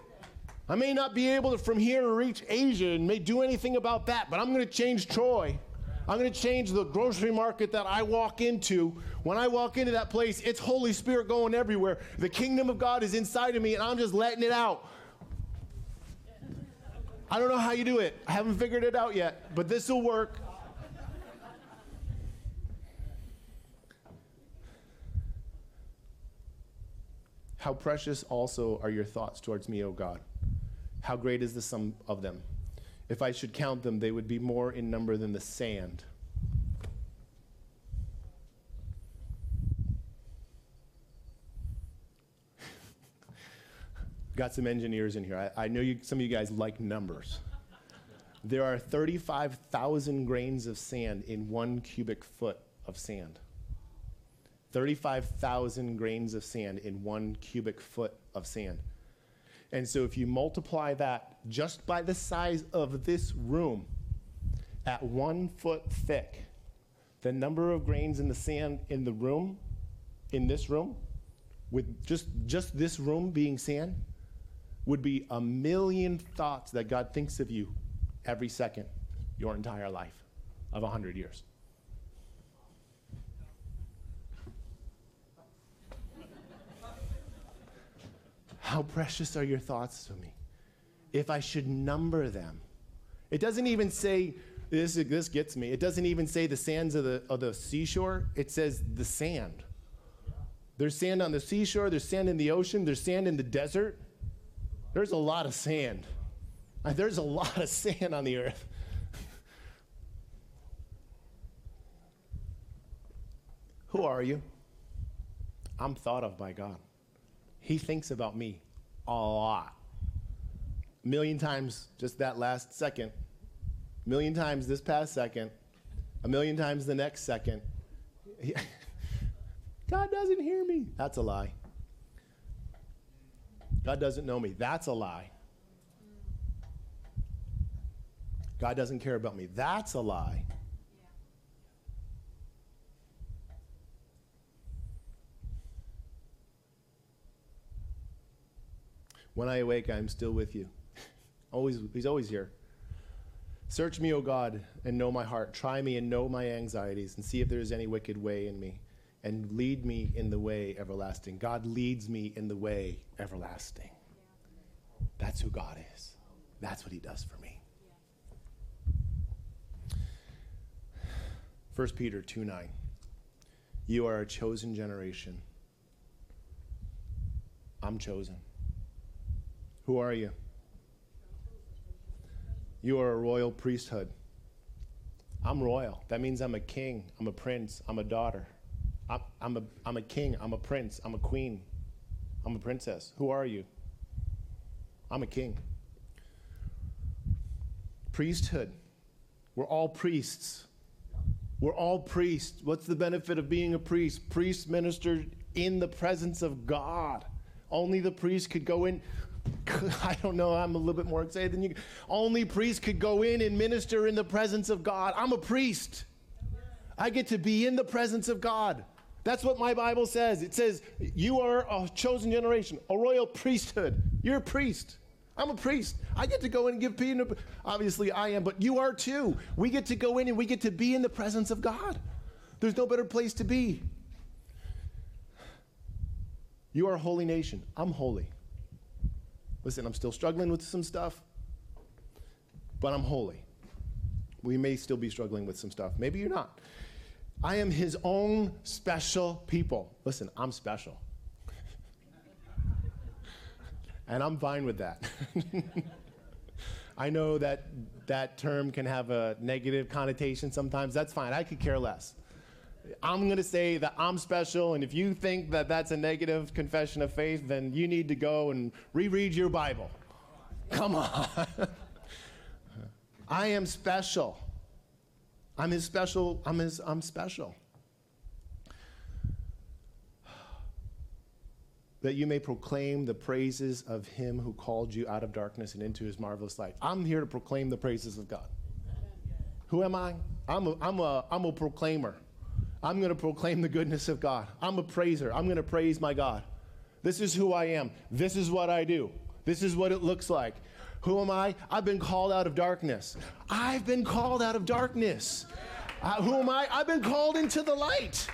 I may not be able to from here to reach Asia and may do anything about that, but I'm going to change Troy. I'm going to change the grocery market that I walk into. When I walk into that place, it's Holy Spirit going everywhere. The kingdom of God is inside of me, and I'm just letting it out. I don't know how you do it. I haven't figured it out yet, but this will work. How precious also are your thoughts towards me, O God. How great is the sum of them. If I should count them, they would be more in number than the sand. Got some engineers in here. I, I know you, some of you guys like numbers. There are thirty-five thousand grains of sand in one cubic foot of sand. thirty-five thousand grains of sand in one cubic foot of sand. And so if you multiply that just by the size of this room at one foot thick, the number of grains in the sand in the room, in this room, with just, just this room being sand, would be a million thoughts that God thinks of you every second, your entire life of one hundred years. How precious are your thoughts to me. If I should number them. It doesn't even say, this, this gets me, it doesn't even say the sands of the, of the seashore. It says the sand. There's sand on the seashore, there's sand in the ocean, there's sand in the desert. There's a lot of sand. There's a lot of sand on the earth. Who are you? I'm thought of by God. He thinks about me a lot. A million times just that last second. A million times this past second. A million times the next second. He, God doesn't hear me. That's a lie. God doesn't know me. That's a lie. God doesn't care about me. That's a lie. When I awake, I am still with you. Always, he's always here. Search me, O God, and know my heart. Try me and know my anxieties, and see if there is any wicked way in me. And lead me in the way everlasting. God leads me in the way everlasting. That's who God is. That's what he does for me. First Peter two nine. You are a chosen generation. I'm chosen. Who are you? You are a royal priesthood. I'm royal. That means I'm a king. I'm a prince. I'm a daughter. I'm, I'm I'm a, I'm a king, I'm a prince, I'm a queen, I'm a princess. Who are you? I'm a king. Priesthood. We're all priests. We're all priests. What's the benefit of being a priest? Priests ministered in the presence of God. Only the priest could go in. I don't know. I'm a little bit more excited than you. Only priests could go in and minister in the presence of God. I'm a priest. I get to be in the presence of God. That's what my Bible says. It says, you are a chosen generation, a royal priesthood. You're a priest. I'm a priest. I get to go in and give people. Obviously, I am, but you are too. We get to go in and we get to be in the presence of God. There's no better place to be. You are a holy nation. I'm holy. Listen, I'm still struggling with some stuff, but I'm holy. We may still be struggling with some stuff. Maybe you're not. I am his own special people. Listen, I'm special. And I'm fine with that. I know that that term can have a negative connotation sometimes. That's fine. I could care less. I'm going to say that I'm special, and if you think that that's a negative confession of faith, then you need to go and reread your Bible. Come on. I am special. I'm his special. I'm his, I'm special. That you may proclaim the praises of him who called you out of darkness and into his marvelous light. I'm here to proclaim the praises of God. Who am I? I'm a, I'm a, I'm a proclaimer. I'm going to proclaim the goodness of God. I'm a praiser. I'm going to praise my God. This is who I am. This is what I do. This is what it looks like. Who am I? I've been called out of darkness. I've been called out of darkness. Uh, who am I? I've been called into the light.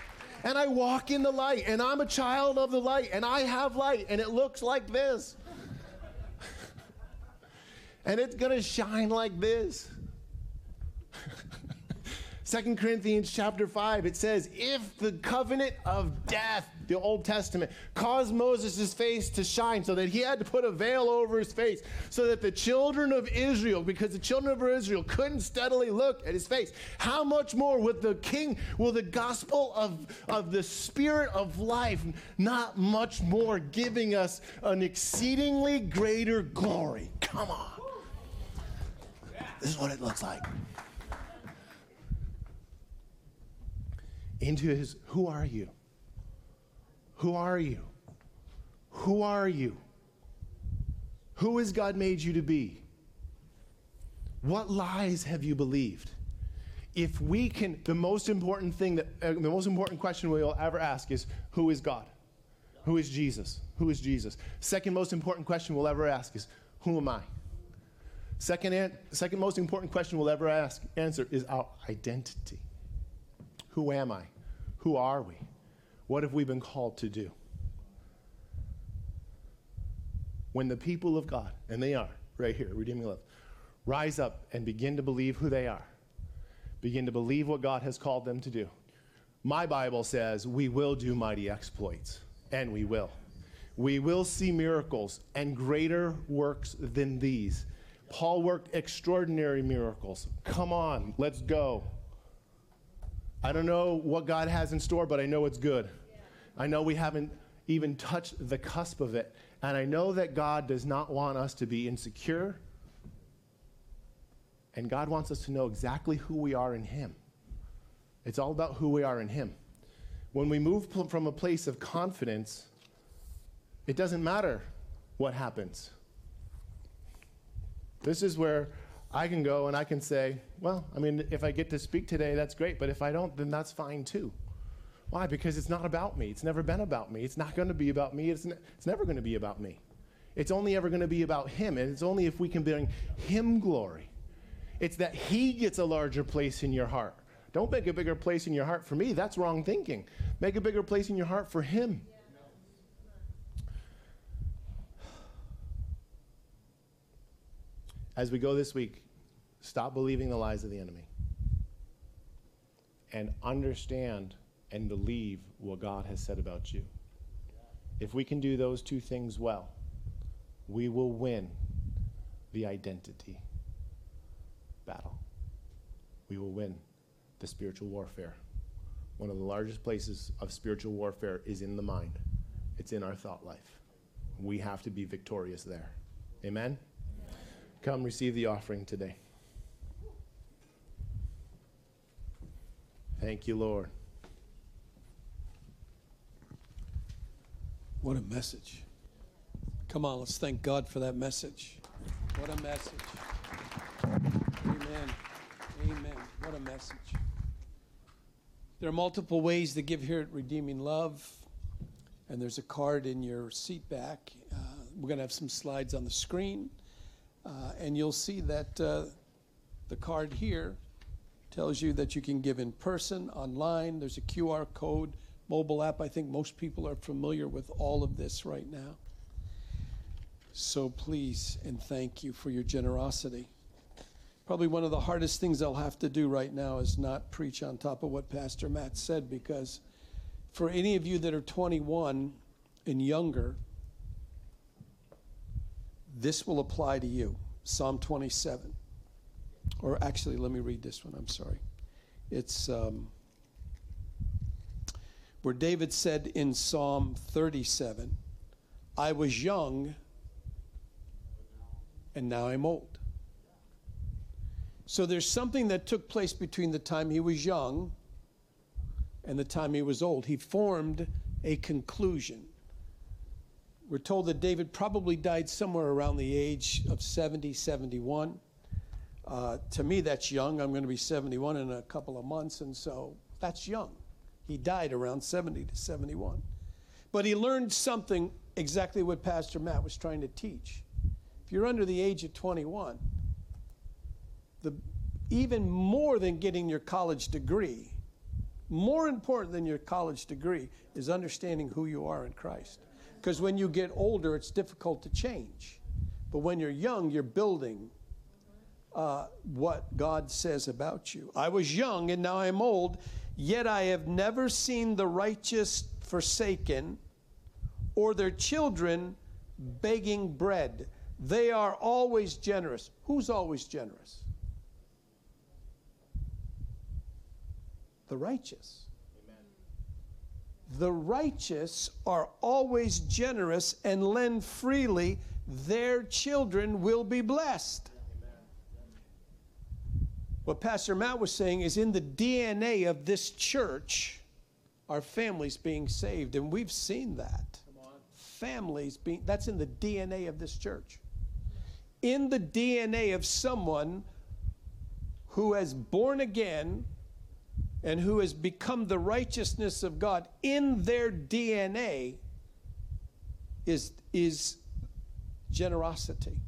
And I walk in the light, and I'm a child of the light, and I have light, and it looks like this. And it's going to shine like this. Second Corinthians chapter five, it says, if the covenant of death, the Old Testament, caused Moses' face to shine so that he had to put a veil over his face so that the children of Israel, because the children of Israel couldn't steadily look at his face, how much more with the king, will the gospel of, of the spirit of life, not much more giving us an exceedingly greater glory. Come on. Yeah. This is what it looks like. Into his, who are you? Who are you? Who are you? Who has God made you to be? What lies have you believed? If we can, the most important thing that, uh, the most important question we'll ever ask is, who is God? Who is Jesus? Who is Jesus? Second most important question we'll ever ask is, who am I? Second, an, second most important question we'll ever ask, answer is our identity. Who am I? Who are we? What have we been called to do? When the people of God, and they are right here, Redeeming Love, rise up and begin to believe who they are, begin to believe what God has called them to do. My Bible says we will do mighty exploits, and we will. We will see miracles and greater works than these. Paul worked extraordinary miracles. Come on, let's go. I don't know what God has in store, but I know it's good. Yeah. I know we haven't even touched the cusp of it. And I know that God does not want us to be insecure. And God wants us to know exactly who we are in him. It's all about who we are in him. When we move from a place of confidence, it doesn't matter what happens. This is where I can go and I can say, well, I mean, if I get to speak today, that's great. But if I don't, then that's fine too. Why? Because it's not about me. It's never been about me. It's not going to be about me. It's, ne it's never going to be about me. It's only ever going to be about him. And it's only if we can bring him glory. It's that he gets a larger place in your heart. Don't make a bigger place in your heart for me. That's wrong thinking. Make a bigger place in your heart for him. Yeah. As we go this week, stop believing the lies of the enemy and understand and believe what God has said about you. If we can do those two things well, we will win the identity battle. We will win the spiritual warfare. one of the largest places of spiritual warfare is in the mind. It's in our thought life. We have to be victorious there. Amen? Amen. Come receive the offering today. Thank you, Lord. What a message. Come on, let's thank God for that message. What a message. Amen. Amen. What a message. There are multiple ways to give here at Redeeming Love, and there's a card in your seat back. Uh, we're going to have some slides on the screen, uh, and you'll see that uh, the card here tells you that you can give in person, online. There's a Q R code, mobile app. I think most people are familiar with all of this right now. So please and thank you for your generosity. Probably one of the hardest things I'll have to do right now is not preach on top of what Pastor Matt said, because for any of you that are twenty-one and younger, this will apply to you. Psalm twenty-seven. Or actually, let me read this one. I'm sorry. It's um, where David said in Psalm thirty-seven, I was young and now I'm old. So there's something that took place between the time he was young and the time he was old. He formed a conclusion. We're told that David probably died somewhere around the age of seventy, seventy-one. Uh, to me, that's young. I'm going to be seventy-one in a couple of months, and so that's young. He died around seventy to seventy-one. But he learned something, exactly what Pastor Matt was trying to teach. If you're under the age of twenty-one, The, even more than getting your college degree, more important than your college degree is understanding who you are in Christ. Because when you get older, it's difficult to change. But when you're young, you're building uh, what God says about you. I was young and now I'm old, yet I have never seen the righteous forsaken or their children begging bread. They are always generous. Who's always generous? The righteous. Amen. The righteous are always generous and lend freely. Their children will be blessed. Amen. What Pastor Matt was saying is in the D N A of this church, our families being saved, and we've seen that. Come on. Families being, that's in the D N A of this church. In the D N A of someone who has born again and who has become the righteousness of God, in their D N A is, is generosity.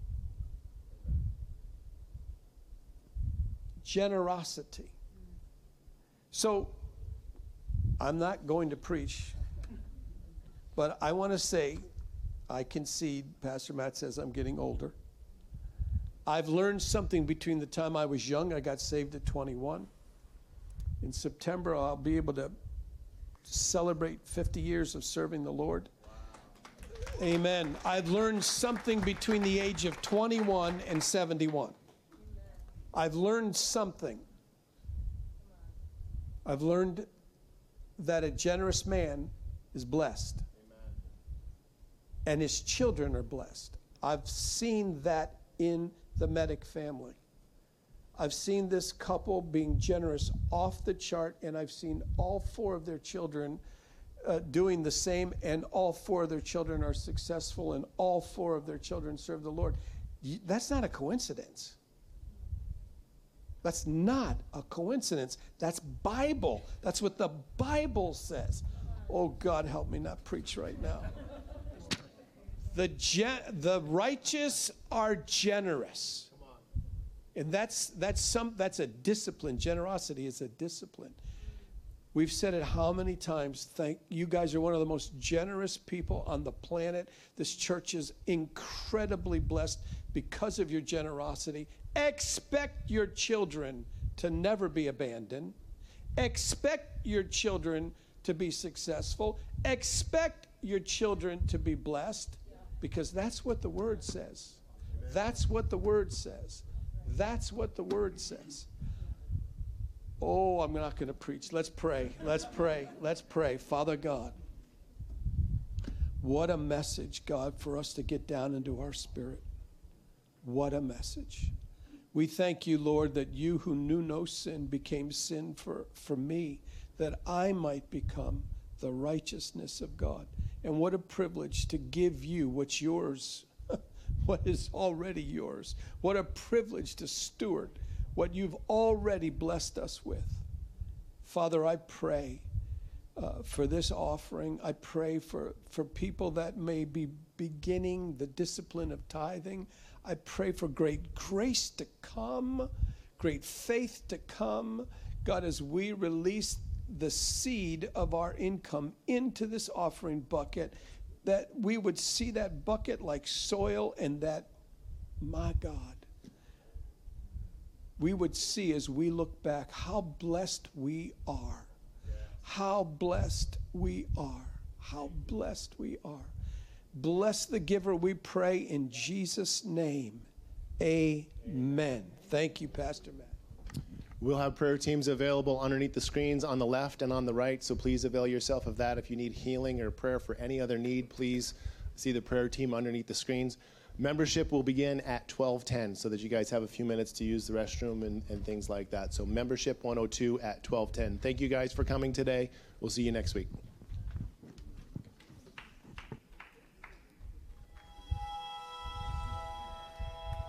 Generosity. So I'm not going to preach, but I want to say, I concede, Pastor Matt says I'm getting older. I've learned something between the time I was young. I got saved at twenty-one. In September, I'll be able to celebrate fifty years of serving the Lord. Wow. Amen. I've learned something between the age of twenty-one and seventy-one. Amen. I've learned something. I've learned that a generous man is blessed. Amen. And his children are blessed. I've seen that in the Medic family. I've seen this couple being generous off the chart, and I've seen all four of their children uh, doing the same, and all four of their children are successful, and all four of their children serve the Lord. That's not a coincidence. That's not a coincidence. That's Bible. That's what the Bible says. Oh, God, help me not preach right now. The, gen- the righteous are generous. And that's, that's, some, that's a discipline. Generosity is a discipline. We've said it how many times. Thank you guys are one of the most generous people on the planet. This church is incredibly blessed because of your generosity. Expect your children to never be abandoned. Expect your children to be successful. Expect your children to be blessed, because that's what the Word says. That's what the Word says. That's what the Word says. Oh, I'm not going to preach. Let's pray. Let's pray. Let's pray. Father God, what a message, God, for us to get down into our spirit. What a message. We thank you, Lord, that you who knew no sin became sin for, for me, that I might become the righteousness of God. And what a privilege to give you what's yours, what is already yours. What a privilege to steward what you've already blessed us with. Father, I pray uh, for this offering. I pray for, for people that may be beginning the discipline of tithing. I pray for great grace to come, great faith to come. God, as we release the seed of our income into this offering bucket, that we would see that bucket like soil, and that, my God, we would see as we look back how blessed we are, how blessed we are, how blessed we are. Bless the giver, we pray in Jesus' name. Amen. Thank you, Pastor Matt. We'll have prayer teams available underneath the screens on the left and on the right, so please avail yourself of that. If you need healing or prayer for any other need, please see the prayer team underneath the screens. Membership will begin at twelve ten, so that you guys have a few minutes to use the restroom and, and things like that. So membership one oh two at twelve ten. Thank you guys for coming today. We'll see you next week.